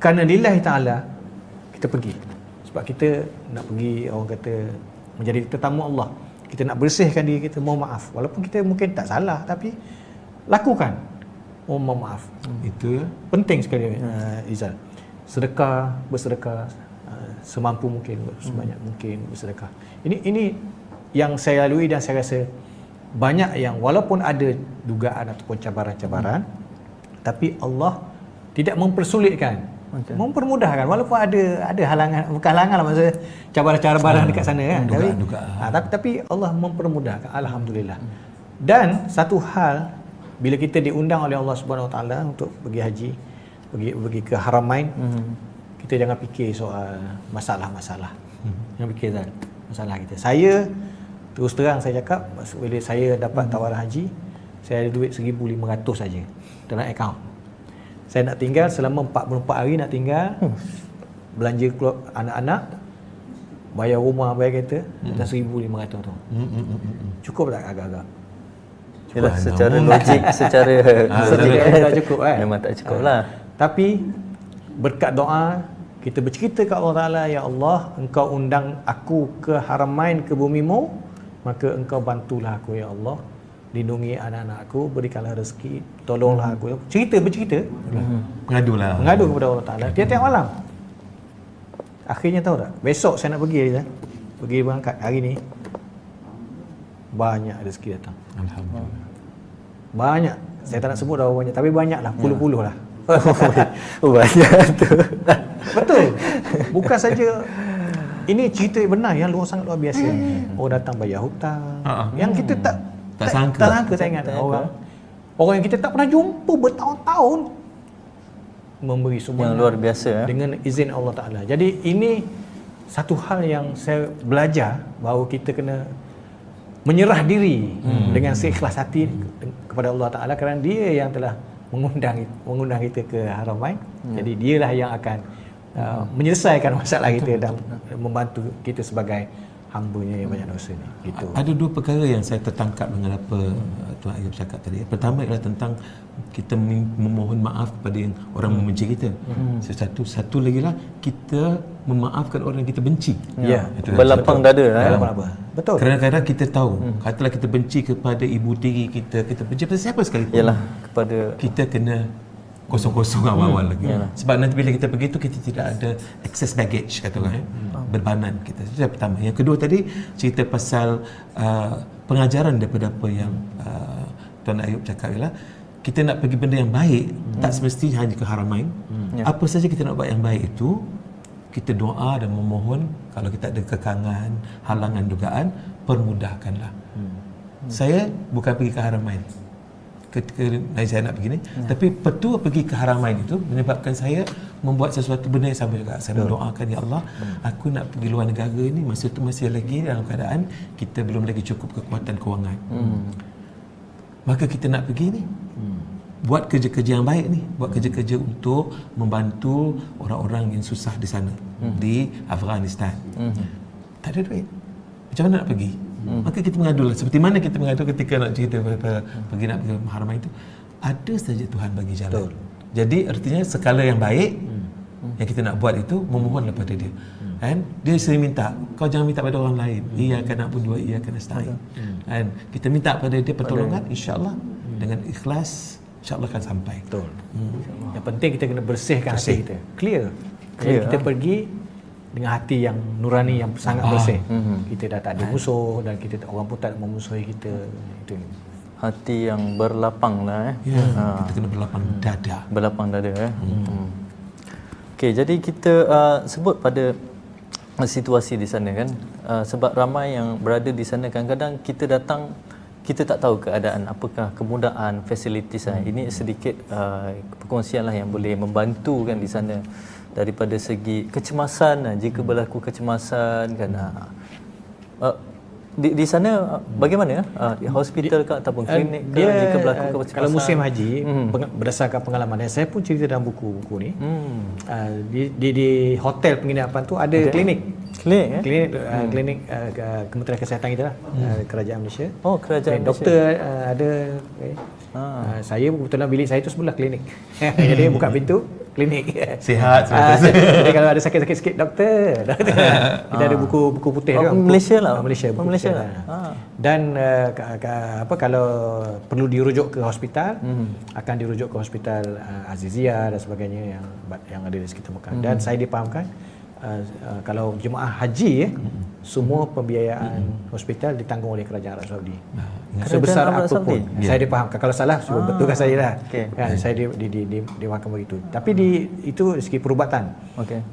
kerana lillahi ta'ala kita pergi. Sebab kita nak pergi, orang kata, menjadi tetamu Allah. Kita nak bersihkan diri kita, mohon maaf. Walaupun kita mungkin tak salah, tapi lakukan mohon maaf. Itu penting sekali Izal. Sedekah, bersedekah semampu mungkin, sebanyak mungkin bersedekah. Ini yang saya lalui dan saya rasa banyak yang walaupun ada dugaan ataupun cabaran-cabaran, tapi Allah tidak mempersulitkan, mempermudahkan. Walaupun ada halangan, bukan halangan lah, maksudnya cabaran-cabaran dekat sana kan, tapi Allah mempermudahkan, alhamdulillah. Dan satu hal, bila kita diundang oleh Allah Subhanahu Wa Taala untuk pergi haji, pergi ke Haramain, kita jangan fikir soal masalah-masalah. Jangan fikir kan masalah kita. Saya terus terang saya cakap, bila saya dapat tawaran haji, saya ada duit RM1,500 saja dalam akaun. Saya nak tinggal selama 44 hari nak tinggal. Belanja keluarga anak-anak, bayar rumah, bayar kereta, dan RM1,500 tu. Cukup tak agak-agak? Yalah, secara logik, secara tak cukup kan? Memang tak cukup lah. Tapi berkat doa, kita bercerita kepada Allah Ta'ala, Ya Allah, Engkau undang aku ke Haramain, ke bumimu, maka Engkau bantulah aku, Ya Allah. Lindungi anak-anak aku, berikanlah rezeki, tolonglah aku. Bercerita. Mengadu kepada Allah Ta'ala. Tiap-tiap malam. Akhirnya tahu tak, besok saya nak pergi berangkat hari ni. Banyak rezeki datang. Alhamdulillah. Banyak. Saya tak nak sebut dah banyak, tapi banyak lah, puluh-puluh lah. Oh, banyak tu. Betul. Bukan saja ini cerita yang benar yang luar sangat luar biasa. Orang datang bayar hutang. Yang kita tak sangka saya ingat orang yang kita tak pernah jumpa bertahun-tahun memberi sumbangan yang luar biasa dengan izin Allah Taala. Jadi ini satu hal yang saya belajar bahawa kita kena menyerah diri dengan seikhlas hati kepada Allah Taala kerana Dia yang telah mengundang kita ke Haramain. Jadi dialah yang akan menyelesaikan masalah kita dan membantu kita sebagai hambanya yang banyak dosa ni. Gitu. Ada dua perkara yang saya tertangkap dengan apa Tuan Ayub cakap tadi. Pertama ialah tentang kita memohon maaf kepada yang orang membenci kita. Satu lagi lah kita memaafkan orang yang kita benci. Berlapang dada. Betul. Kadang-kadang kita tahu, katalah kita benci kepada ibu tiri kita, kita benci kepada siapa sekalipun. Yalah, kepada kita kena kosong-kosong awal-awal lagi. Sebab nanti bila kita pergi tu kita tidak ada excess baggage kata orang. Berbanan kita. Itu yang pertama. Yang kedua tadi cerita pasal pengajaran daripada apa yang Tuan Ayub cakap ialah kita nak pergi benda yang baik, tak semesti hanya ke Haramain. Apa saja kita nak buat yang baik itu, kita doa dan memohon. Kalau kita ada kekangan, halangan, dugaan, permudahkanlah. Saya bukan pergi ke Haramain ketika saya nak pergi ni, tapi petua pergi ke Haramain itu menyebabkan saya membuat sesuatu benda yang sama juga. Saya mendoakan, Ya Allah, aku nak pergi luar negara ni, masa tu masih lagi dalam keadaan kita belum lagi cukup kekuatan kewangan. Maka kita nak pergi ni, buat kerja-kerja yang baik ni, buat kerja-kerja untuk membantu orang-orang yang susah di sana, di Afghanistan. Tak ada duit, macam mana nak pergi? Maka kita mengadulah, seperti mana kita mengadu ketika nak cerita pergi nak pergi Haramain itu, ada saja Tuhan bagi jalan. Jadi artinya skala yang baik yang kita nak buat itu memohonlah pada Dia. And Dia sering minta, kau jangan minta pada orang lain, Ia akan nak pun dua, Ia akan nasta'in. And kita minta pada Dia pertolongan, insya-Allah dengan ikhlas, insya-Allah akan sampai. Betul. Yang penting kita kena bersihkan hati kita. Clear. Kita pergi dengan hati yang nurani yang sangat bersih. Kita dah tak ada musuh dan kita orang pun tak memusuhi kita. Itu hati yang berlapang lah. Kita kena berlapang dada. Okey, jadi kita sebut pada situasi di sana kan. Sebab ramai yang berada di sana, kadang-kadang kita datang kita tak tahu keadaan, apakah kemudahan, facilities lah. Ini sedikit perkongsian lah yang boleh membantu kan di sana. Daripada segi kecemasan, jika berlaku kecemasan kan, di sana bagaimana, di hospital ke ataupun klinik ke, jika berlaku kecemasan? Kalau musim haji, berdasarkan pengalaman saya pun cerita dalam buku-buku ni, di hotel penginapan tu ada klinik klinik Kementerian Kesihatan kita lah, Kerajaan Malaysia. Malaysia. Doktor ada. Saya kebetulan bilik saya tu sebelah klinik. Jadi buka pintu klinik. Sihat. Jadi kalau ada sakit-sakit sikit, doktor. Kita ada buku putih tu. Malaysia lah. Dan apa kalau perlu dirujuk ke hospital, akan dirujuk ke hospital Azizia dan sebagainya yang ada di sekitar Mekah. Dan saya dipahamkan kalau jemaah haji semua pembiayaan hospital ditanggung oleh Kerajaan Arab Saudi. Sebesar apa pun. Saya dipahamkan, kalau salah betulkan saya lah. Saya diwakilkan begitu. Tapi itu dari segi perubatan.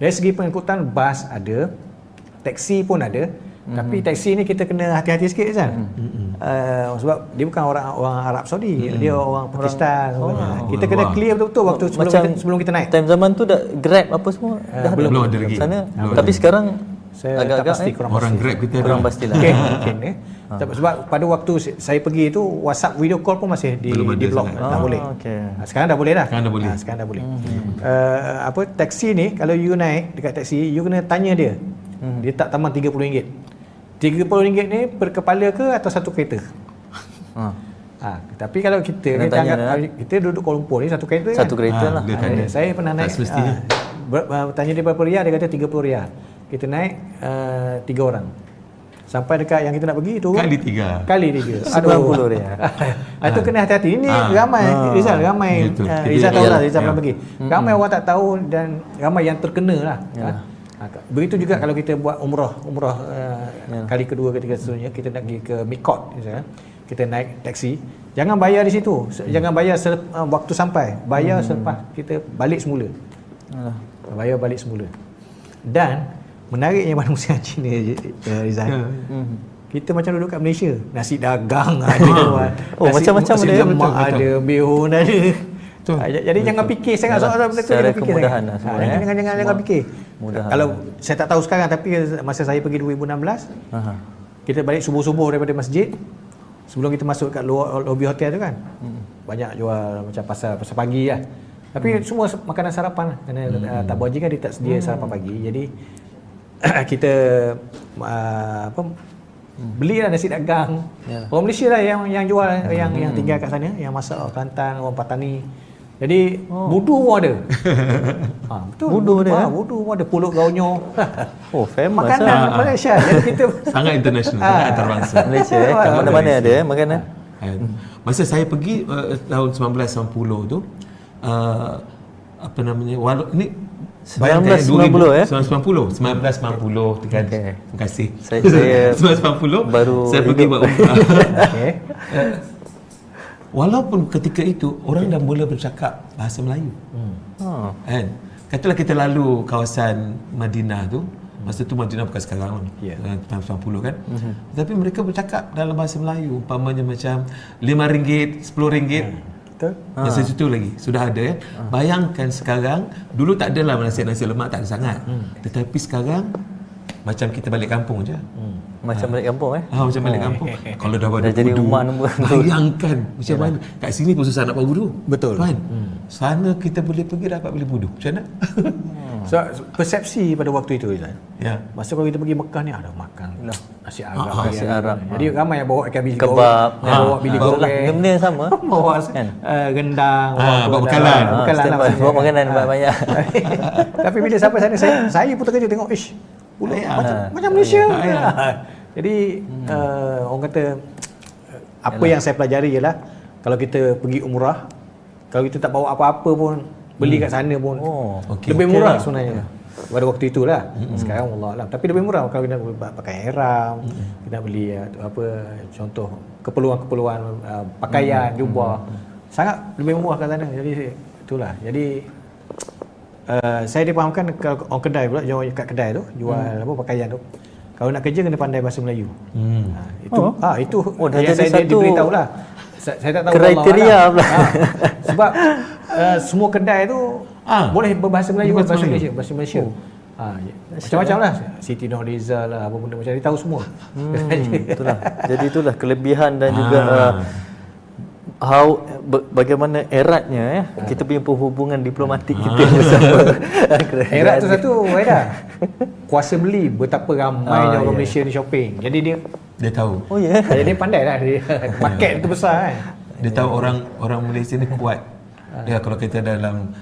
Dari segi pengikutan, bas ada, taksi pun ada. Tapi taksi ni kita kena hati-hati sikit kan. Sebab dia bukan orang Arab Saudi, dia orang Pakistan. Kita kena clear betul-betul waktu sebelum kita naik. Time zaman tu dah Grab apa semua dah belum ada lagi. Tapi sekarang saya agak pasti orang Grab kita kurang pastilah. Sebab pada waktu saya pergi itu WhatsApp video call pun masih di blok, tak boleh. Sekarang dah boleh dah. Sekarang dah boleh. Apa taksi ni kalau you naik dekat taksi, you kena tanya dia. Dia tak tambah RM30. RM30 ni per kepala ke atau satu kereta? Tapi kalau kita anggap kita duduk Kuala Lumpur ni satu kereta lah. Saya pernah naik, tanya dia berapa riyal, dia kata RM30. Kita naik 3 orang. Sampai dekat yang kita nak pergi tu Kali tiga. RM90. Itu kena hati-hati. Ini ramai Rizal tahu lah, Rizal pernah pergi. Ramai orang tak tahu dan ramai yang terkena lah. Begitu juga kalau kita buat umrah kali kedua, ketiga seterusnya, kita nak pergi ke Mikot misalnya. kita naik taksi, jangan bayar di situ, jangan bayar waktu sampai, bayar selepas kita balik semula. Bayar balik semula. Dan menariknya manusia Cina, Rizal, kita macam duduk kat Malaysia, nasi dagang ada, oh, macam-macam ada, lemak ada, bihun ada. Jadi jangan fikir sangat soal benda tu, jangan fikir. Kalau saya tak tahu sekarang, tapi masa saya pergi 2016, kita balik subuh-subuh daripada masjid, sebelum kita masuk kat lobby hotel tu kan, banyak jual macam pasar pagi lah. Tapi semua makanan sarapan lah, kerana tak buat je kan, dia tak sedia sarapan pagi. Jadi kita belilah nasi dagang. Orang Malaysia lah yang jual, yang tinggal kat sana, yang masak orang Kelantan, orang Patani. Jadi budu pun ada. Betul. Budu pun ada. Budu pun ada, pulut gaunyo. Oh, famous. Makanan Malaysia. Jadi kita sangat international, sangat antarabangsa. Malaysia mana-mana ada makanan. Masa saya pergi tahun 1990 tu, apa namanya? Ini 1990 1990 kan. Terima kasih. Saya 1990 baru saya pergi buat umrah. Walaupun ketika itu orang dah mula bercakap bahasa Melayu. Kan? Katalah kita lalu kawasan Madinah tu, masa tu Madinah bukan sekarang kan. Tahun 90 kan. Tapi mereka bercakap dalam bahasa Melayu, umpamanya macam RM5, RM10. Masa situ lagi sudah ada ya. Bayangkan sekarang, dulu tak adalah nasi lemak, tak ada sangat. Tetapi sekarang macam kita balik kampung je. Macam balik kampung macam balik kampung. Kalau dah ada guru, bayangkan macam mana. Kat sini pun susah nak buat guru. Betul. Kan? Sana kita boleh pergi dapat beli budu. Macam mana? So, persepsi pada waktu itu Izan. Masa kalau kita pergi Mekah ni ada makan nasi Arab. Jadi ramai yang bawa ikan bili goreng, kebab, bawa bili goreng. Benda sama. Bawa kan rendang, bawa bekalan. Bawa makanan banyak. Tapi bila sampai sana saya pun terkejut tengok pulau macam Malaysia. Jadi orang kata apa yang saya pelajari ialah kalau kita pergi umrah, kalau kita tak bawa apa-apa pun, beli kat sana pun lebih murah sebenarnya pada waktu itulah. Sekarang Allah Alam, tapi lebih murah kalau kita pakai ihram, kita beli apa, contoh keperluan-keperluan pakaian, jubah, sangat lebih murah kat sana. Jadi itulah. Jadi saya dipahamkan kalau orang kedai pula, jual kat kedai tu jual apa pakaian tu, kalau nak kerja kena pandai bahasa Melayu. Itu yang saya diberitahulah. Saya tak tahu kriteria pula. Sebab semua kedai tu boleh berbahasa Melayu, bahasa Malaysia, bahasa Malaysia. Macam-macam lah, Siti Nodiana lah, apa benda macam dia tahu semua. Itulah. Jadi itulah kelebihan dan juga bagaimana eratnya kita punya perhubungan diplomatik kita bersama. Erat tu satu, kuasa beli, betapa ramainya orang Malaysia ni shopping. Jadi dia tahu. Jadi dia pandai lah, dia market tu besar kan. Dia tahu orang Malaysia ni kuat. Dia kalau kita dalam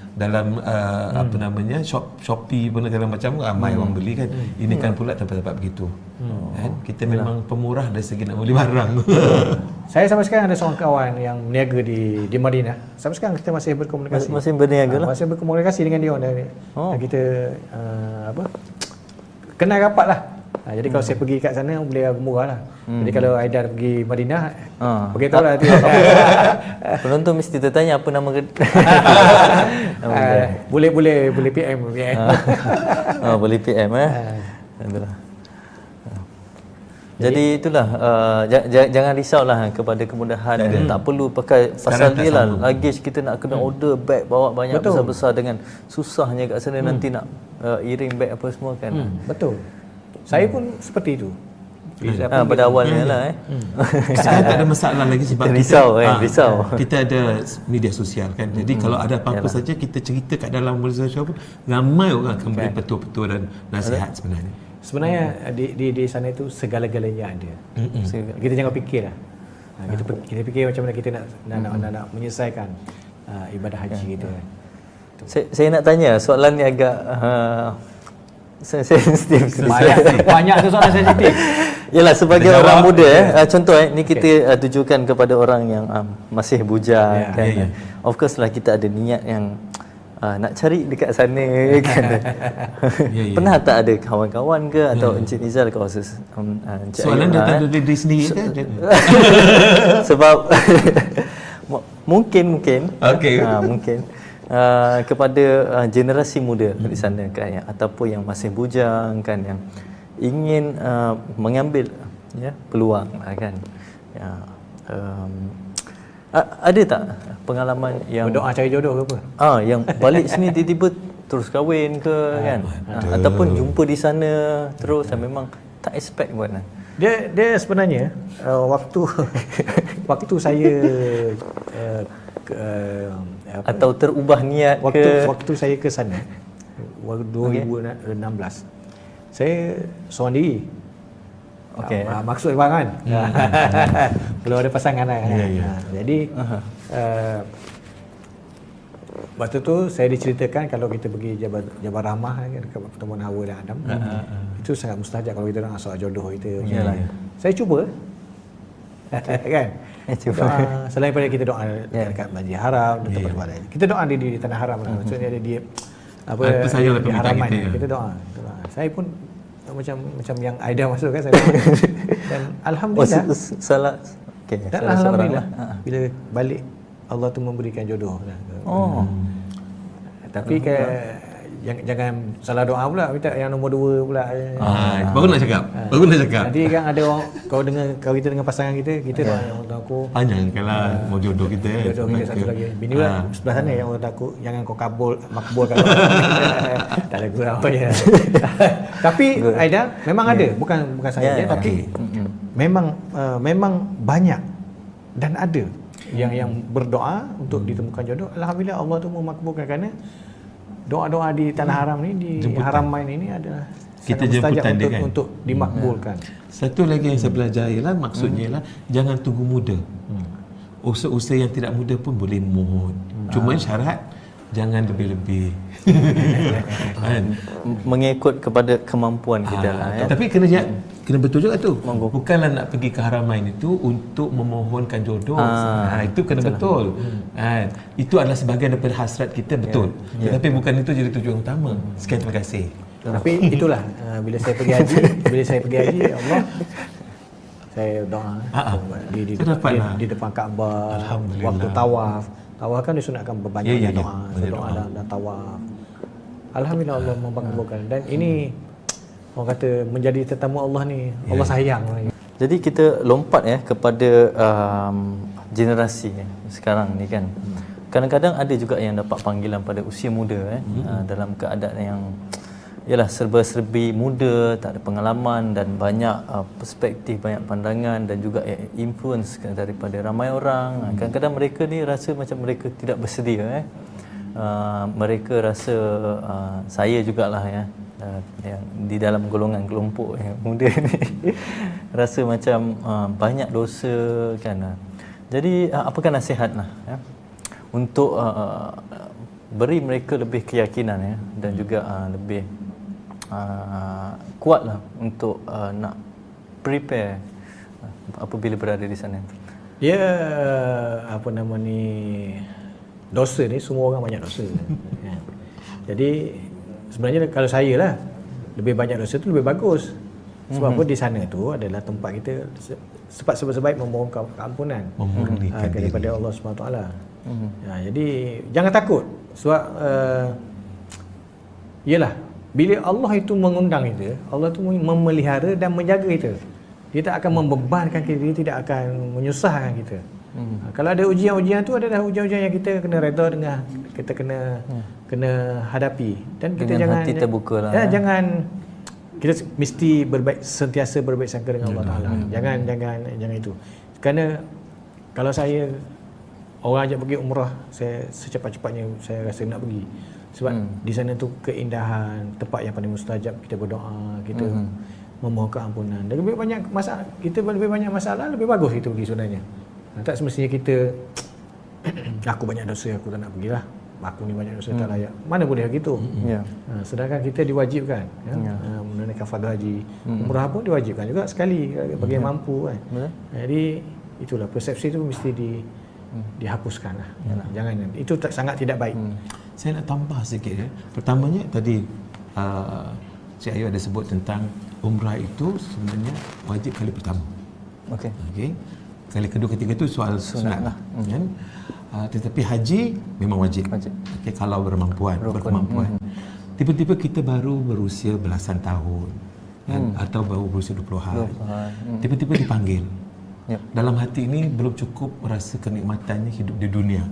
apa namanya Shopee pun dalam macam ramai orang beli kan. Ini kan pula tempat-tempat begitu. Kan? Kita memang pemurah dari segi nak beli barang. Saya sampai sekarang ada seorang kawan yang berniaga di Madinah. Sampai sekarang kita masih berkomunikasi. Masih berniaga lah. Masih berkomunikasi dengan dia orang dari. Kita apa? Kenal rapat lah. Jadi kalau saya pergi kat sana boleh murah lah. Jadi kalau Haidar pergi Madinah, pergi tahu lah. Penonton mesti tertanya apa nama boleh PM. Boleh PM Jadi itulah, jangan risaulah kepada kemudahan. Tak perlu pakai pasal dia lah, luggage kita nak kena order bag, bawa banyak besar-besar dengan susahnya kat sana. Nanti nak iring bag apa semua kan. Betul. Saya pun seperti itu. Pada awalnya lah. Sekarang tak ada masalah lagi sebab kita ada media sosial kan. Jadi kalau ada apa-apa saja kita cerita kat dalam media sosial pun, ramai orang akan beri petua-petua dan nasihat sebenarnya. Sebenarnya di sana itu segala-galanya ada. Kita jangan fikirlah. Kita fikir macam mana kita nak menyelesaikan ibadah haji kita. Saya nak tanya soalan ni agak sensitif. Banyak tu soalan sensitif. Yalah, sebagai orang muda contoh ni kita tujukan kepada orang yang masih bujang kan. Of course lah kita ada niat yang nak cari dekat sana kan. Yeah. Pernah tak ada kawan-kawan ke atau Encik Nizal ke Encik soalan Ayub, datang dari diri sendiri kan? Sebab mungkin okay. Kepada generasi muda di sana kan, yang, ataupun yang masih bujang kan, yang ingin mengambil peluang kan. Ada tak pengalaman yang berdoa cari jodoh ke apa? Yang balik sini tiba-tiba terus kahwin ke kan? Ataupun jumpa di sana terus memang tak expect buat kan? Dia sebenarnya waktu saya atau terubah niat waktu saya ke sana 2016. Saya seorang diri. Okay. Maksud bang kan. Belum ada pasangan kan. Jadi waktu tu saya diceritakan kalau kita pergi Jabal Rahmah kan, pertemuan Hawa dan Adam. Itu sangat mustajab kalau kita nak soal jodoh kita. Saya cuba. Kan. Selain daripada kita doa dekat Masjidil Haram, dekat tempat lain. Kita doa di tanah haram. Maksudnya dia di haraman kita doa. Saya pun macam yang Aida masuk kan saya. Dan alhamdulillah alhamdulillah bila balik Allah tu memberikan jodoh. Tapi jangan salah doa pula, minta yang nombor 2 pula. Baru nak cakap. Baru nak cakap. Nanti kan ada orang kau kita dengan pasangan kita doa yang orang aku. Panjangkanlah mau jodoh kita. Jodoh kita satu lagi. Bini pula sebelah sana yang orang aku, jangan kau makbulkan. Tak ada gurau ya. Tapi Aida memang ada, bukan saya je tapi memang banyak dan ada yang berdoa untuk ditemukan jodoh. Alhamdulillah Allah tu memakbulkan kerana doa-doa di tanah haram ni, di jemputan. Haramain ini adalah kita jemputan dia kan, untuk dimakbulkan. Satu lagi yang saya belajar ialah maksudnya ialah jangan tunggu muda. Usia-usia yang tidak muda pun boleh mohon. Cuma syarat jangan lebih-lebih. Mengikut kepada kemampuan kita lah. Tapi kena betul juga tu. Bukanlah nak pergi ke Haramain itu untuk memohonkan jodoh. Itu kena betul. Itu adalah sebahagian daripada hasrat kita, betul. Tetapi bukan itu jadi tujuan utama. Sekali terima kasih. Tapi itulah bila saya pergi haji, ya Allah, saya doa di depan Kaabah waktu tawaf. Tawaf kan disunatkan berbanyak doa. Doa dan tawaf. Alhamdulillah Allah membangunkan. Dan ini orang kata menjadi tetamu Allah ni, Allah sayang. Jadi kita lompat kepada generasi sekarang ni kan. Kadang-kadang ada juga yang dapat panggilan pada usia muda dalam keadaan yang ialah serba-serbi muda, tak ada pengalaman dan banyak perspektif, banyak pandangan dan juga influence daripada ramai orang. Kadang-kadang mereka ni rasa macam mereka tidak bersedia. Mereka rasa saya jugalah yang di dalam golongan kelompok yang muda ni rasa macam banyak dosa kan. Jadi apakah nasihatlah untuk beri mereka lebih keyakinan dan juga lebih kuatlah untuk nak prepare apabila berada di sana. Dosa ni semua orang banyak dosa. Jadi sebenarnya kalau saya lah, lebih banyak dosa tu lebih bagus. Sebab apa di sana tu adalah tempat kita sebab sebaik-baik memohon keampunan daripada Allah SWT. Jadi jangan takut. Sebab yelah, bila Allah itu mengundang kita, Allah itu memelihara dan menjaga kita. Dia tak akan membebankan kita, dia tidak akan menyusahkan kita. Kalau ada ujian-ujian tu adalah ujian-ujian yang kita kena redha dengan, kita kena hadapi dan kita dengan jangan hati terbuka lah. Jangan kita mesti sentiasa berbaik sangka dengan Allah Taala. Jangan itu. Kerana kalau saya orang ajak pergi umrah, saya secepat-cepatnya saya rasa nak pergi. Sebab di sana tu keindahan, tempat yang paling mustajab kita berdoa, kita memohon keampunan. Dan lebih banyak masalah, kita lebih banyak masalah, lebih bagus kita pergi sebenarnya. Tak semestinya kita aku banyak dosa, aku tak nak pergilah, aku ni banyak dosa tak layak, mana boleh begitu. Sedangkan kita diwajibkan menunaikan fardu haji, umrah pun diwajibkan juga sekali bagi yang mampu kan. Jadi itulah persepsi itu mesti dihapuskan lah. Jangan, itu sangat tidak baik. Saya nak tambah sikit ya. Pertamanya tadi Cik Ayu ada sebut tentang umrah itu sebenarnya wajib kali pertama. Okey. Okey. Kali kedua ketiga itu soal sunat lah. Kan? Tetapi haji memang wajib. Okey, kalau berkemampuan. Tiba-tiba kita baru berusia belasan tahun kan? Atau baru berusia 20-an. Tiba-tiba dipanggil. Yep. Dalam hati ini belum cukup rasa kenikmatannya hidup di dunia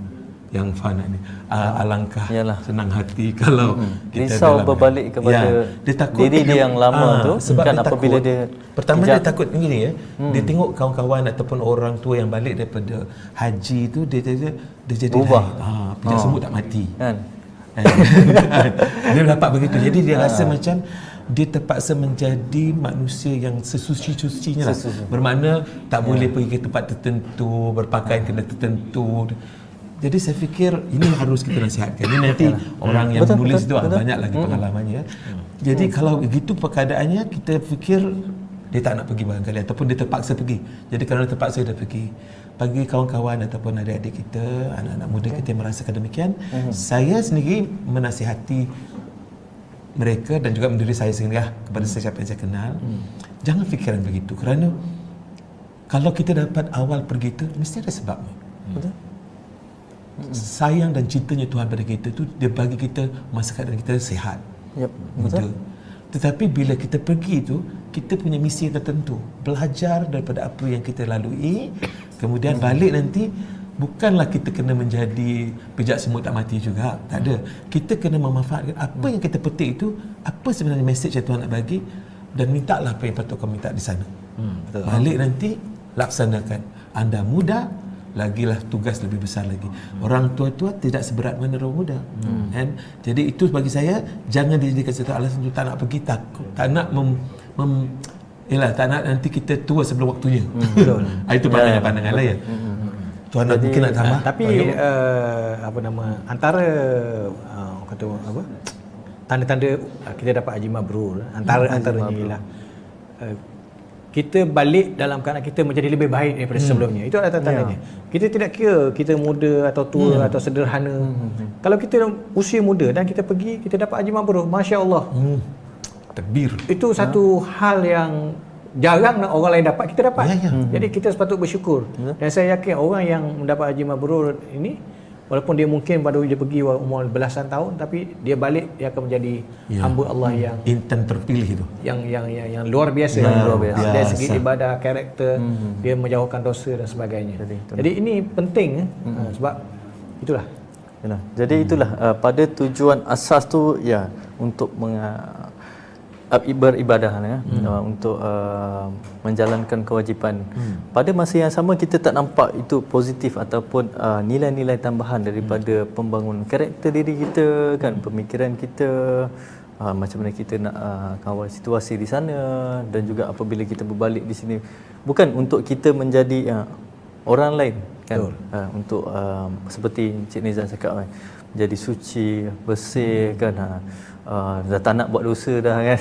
yang fana ni. Alangkah Yalah. Senang hati kalau kita risau berbalik kepada diri dia yang lama tu. Sebab kan apabila dia pertama dia takut begini ya. Dia tengok kawan-kawan ataupun orang tua yang balik daripada haji tu dia jadi ubah. Pijak semut tak mati. Kan? Dia dapat begitu. Jadi dia rasa macam dia terpaksa menjadi manusia yang sesuci-sucinya lah. Bermakna tak boleh pergi ke tempat tertentu, berpakaian kena tertentu. Jadi saya fikir ini harus kita nasihatkan. Ini nanti orang yang menulis itu banyak lagi pengalamannya. Jadi kalau begitu perkadaannya, kita fikir dia tak nak pergi barangkali ataupun dia terpaksa pergi. Jadi kalau dia terpaksa dia pergi. Bagi kawan-kawan ataupun adik-adik kita, anak-anak muda kita yang merasakan demikian, saya sendiri menasihati mereka dan juga mendiri saya sendiri kepada sesiapa yang saya kenal, jangan fikiran begitu, kerana kalau kita dapat awal pergi itu mesti ada sebabnya. Betul? Sayang dan cintanya Tuhan pada kita tu, dia bagi kita masa keadaan kita sihat, muda. Tetapi bila kita pergi itu, kita punya misi tertentu, belajar daripada apa yang kita lalui, kemudian balik nanti. Bukanlah kita kena menjadi pijak semut tak mati juga. Tak ada. Kita kena memanfaatkan apa yang kita petik itu, apa sebenarnya mesej yang Tuhan nak bagi, dan mintalah apa yang patut kau minta di sana. Balik nanti, laksanakan. Anda muda, lagilah tugas lebih besar lagi. Orang tua-tua tidak seberat mana orang muda. And, jadi itu bagi saya, jangan dijadikan satu alasan untuk tak nak pergi, tak nak tak nak nanti kita tua sebelum waktunya. Betul. Itu pandangan lain. Tuan nak mungkin nak tambah. Tapi antara tanda-tanda kita dapat haji mabrur, antaranya ialah kita balik dalam keadaan kita menjadi lebih baik daripada sebelumnya. Itu adalah tanda-tandanya. Kita tidak kira kita muda atau tua atau sederhana. Kalau kita usia muda dan kita pergi, kita dapat haji mabrur, masya-Allah. Takbir. Itu satu hal yang jarang orang lain dapat, kita dapat. Jadi kita sepatutnya bersyukur. Dan saya yakin orang yang mendapat haji mabrur ini, walaupun dia mungkin baru dia pergi umur belasan tahun, tapi dia balik dia akan menjadi hamba Allah yang intan terpilih itu. Yang luar biasa. Dari segi ibadah, karakter, dia menjauhkan dosa dan sebagainya. Jadi ini penting sebab itulah. Jadi itulah pada tujuan asas tu ya, untuk beribadah untuk menjalankan kewajipan. Pada masa yang sama kita tak nampak itu positif ataupun nilai-nilai tambahan daripada pembangunan karakter diri kita, kan, pemikiran kita, macam mana kita nak kawal situasi di sana, dan juga apabila kita berbalik di sini bukan untuk kita menjadi orang lain, kan, untuk seperti Encik Nizal cakap kan, jadi suci, bersih, kan. Dah tak nak buat dosa dah, kan.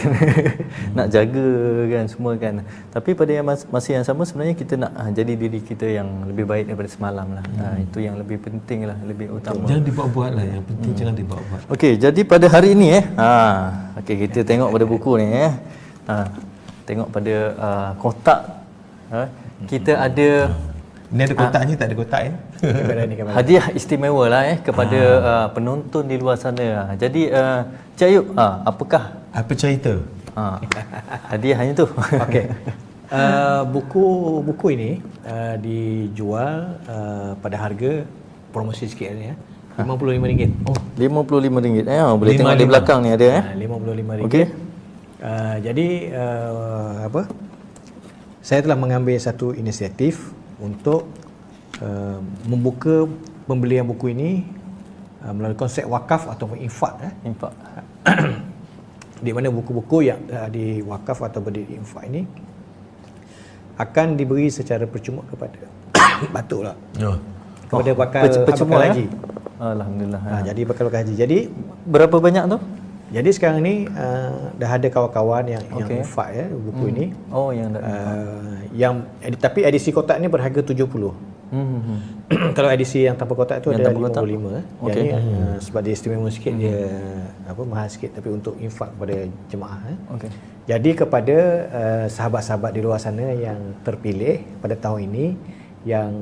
Nak jaga, kan, semua, kan. Tapi pada masa yang sama sebenarnya kita nak jadi diri kita yang lebih baik daripada semalam lah. Itu yang lebih penting lah, lebih utama. Jangan dibuat-buat lah, yang penting jangan dibuat-buat. Okey, jadi pada hari ini okey, kita tengok pada buku ni tengok pada kotak. Kita ada ini ada kotaknya, tak ada kotak ya. Hadiah istimewa lah kepada penonton di luar sana. Jadi Cik Ayub, apakah? Apa cerita? Hadiahnya tu. Okey. Buku ini dijual pada harga promosi sikit ni ya. RM55. Oh, RM55. Boleh tengok di belakang ni ada RM55. Okey. Jadi saya telah mengambil satu inisiatif untuk membuka pembelian buku ini melalui konsep wakaf ataupun infak. Di mana buku-buku yang diwakaf atau berdiri infak ini akan diberi secara percuma kepada kepada bakal haji. Alhamdulillah. Jadi bakal haji. Jadi berapa banyak tu? Jadi sekarang ni dah ada kawan-kawan yang infak buku ini. Yang tapi edisi kotak ni berharga 70. Kalau edisi yang tanpa kotak tu yang ada 55 okay. Yang ni sebab dia istimewa sikit, dia apa, mahal sikit tapi untuk infak kepada jemaah okay. Jadi kepada sahabat-sahabat di luar sana yang terpilih pada tahun ini yang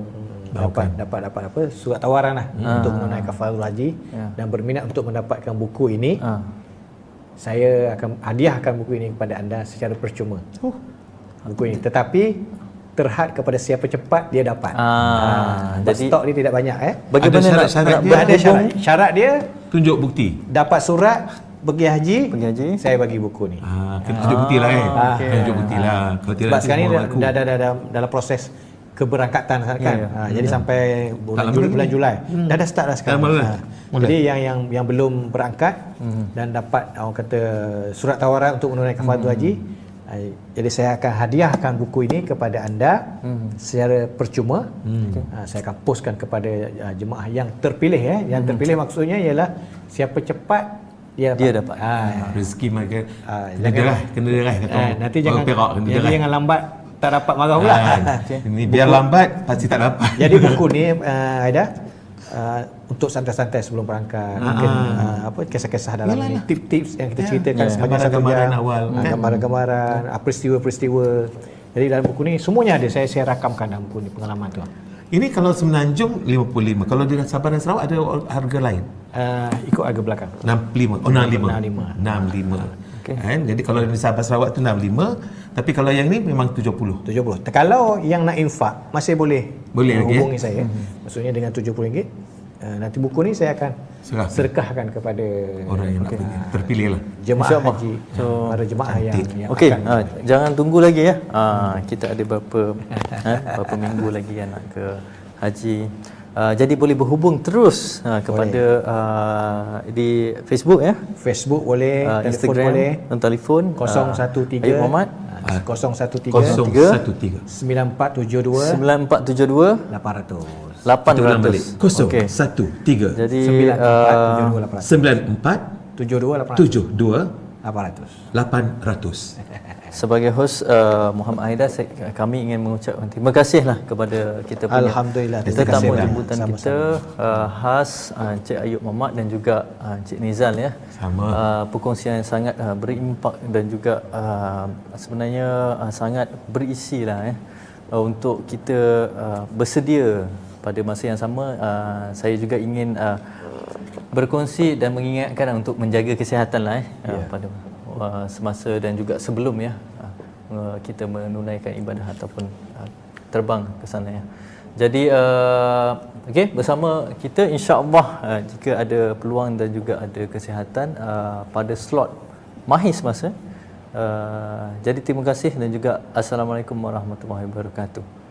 dapat apa, surat tawaran lah untuk menunaikan kafaratul haji dan berminat untuk mendapatkan buku ini, saya akan hadiahkan buku ini kepada anda secara percuma. Buku ini, tetapi terhad kepada siapa cepat dia dapat. Jadi stok dia tidak banyak Bagaimana syarat dia? Ada syarat dia tunjuk bukti. Dapat surat pergi haji, saya bagi buku ni. Kita tunjuk bukti lah okay. Tunjuk bukti lah. Kalau tidak, sebab sekarang ni dah dalam proses keberangkatan kan. Jadi sampai bulan Julai. Dah ada start dah sekarang. Jadi yang belum berangkat dan dapat orang kata surat tawaran untuk menunaikan fardu haji. Jadi saya akan hadiahkan buku ini kepada anda secara percuma. Saya akan postkan kepada jemaah yang terpilih. Yang terpilih maksudnya ialah siapa cepat dia dapat. Rezeki mereka kena derah kata. Nanti jangan lambat tak dapat marah pula. Ini biar lambat pasti tak dapat. Jadi buku ni Aida untuk santai-santai sebelum berangkat, mungkin apa, kisah-kisah dalam ini, tips-tips yang kita ceritakan sepanjang gambaran awal, gambaran-gambaran, peristiwa-peristiwa. Jadi dalam buku ni semuanya ada, saya rakamkan dalam buku ni pengalaman tu. Ini kalau Semenanjung 55, kalau di Sabah dan Sarawak ada harga lain? Ikut harga belakang. 65. Oh, 65. Okay. Jadi kalau di Sabah Sarawak tu 65, tapi kalau yang ni memang 70. 70. Kalau yang nak infak masih boleh hubungi saya. Maksudnya dengan RM70 nanti buku ni saya akan serkahkan kepada orang yang nak terpilihlah. Jemaah haji, para jemaah yang okey, jangan tunggu lagi kita ada berapa minggu lagi yang nak ke haji. Jadi boleh berhubung terus kepada di Facebook Facebook boleh, Instagram boleh, telefon 013 Ayub Muhammad 013 9472 800 okey 13 jadi 9472 800. Sebagai host Muhammad Haidar, kami ingin mengucapkan terima kasihlah kepada kita punya alhamdulillah tetamu jemputan kita khas Encik Ayub Muhammad dan juga Encik Nizal perkongsian yang sangat berimpak dan juga sebenarnya sangat berisilah untuk kita bersedia pada masa yang sama. Saya juga ingin berkongsi dan mengingatkan untuk menjaga kesihatanlah pada semasa dan juga sebelum kita menunaikan ibadah ataupun terbang ke sana Jadi okey, bersama kita insya-Allah jika ada peluang dan juga ada kesihatan pada slot mahir semasa. Jadi terima kasih dan juga assalamualaikum warahmatullahi wabarakatuh.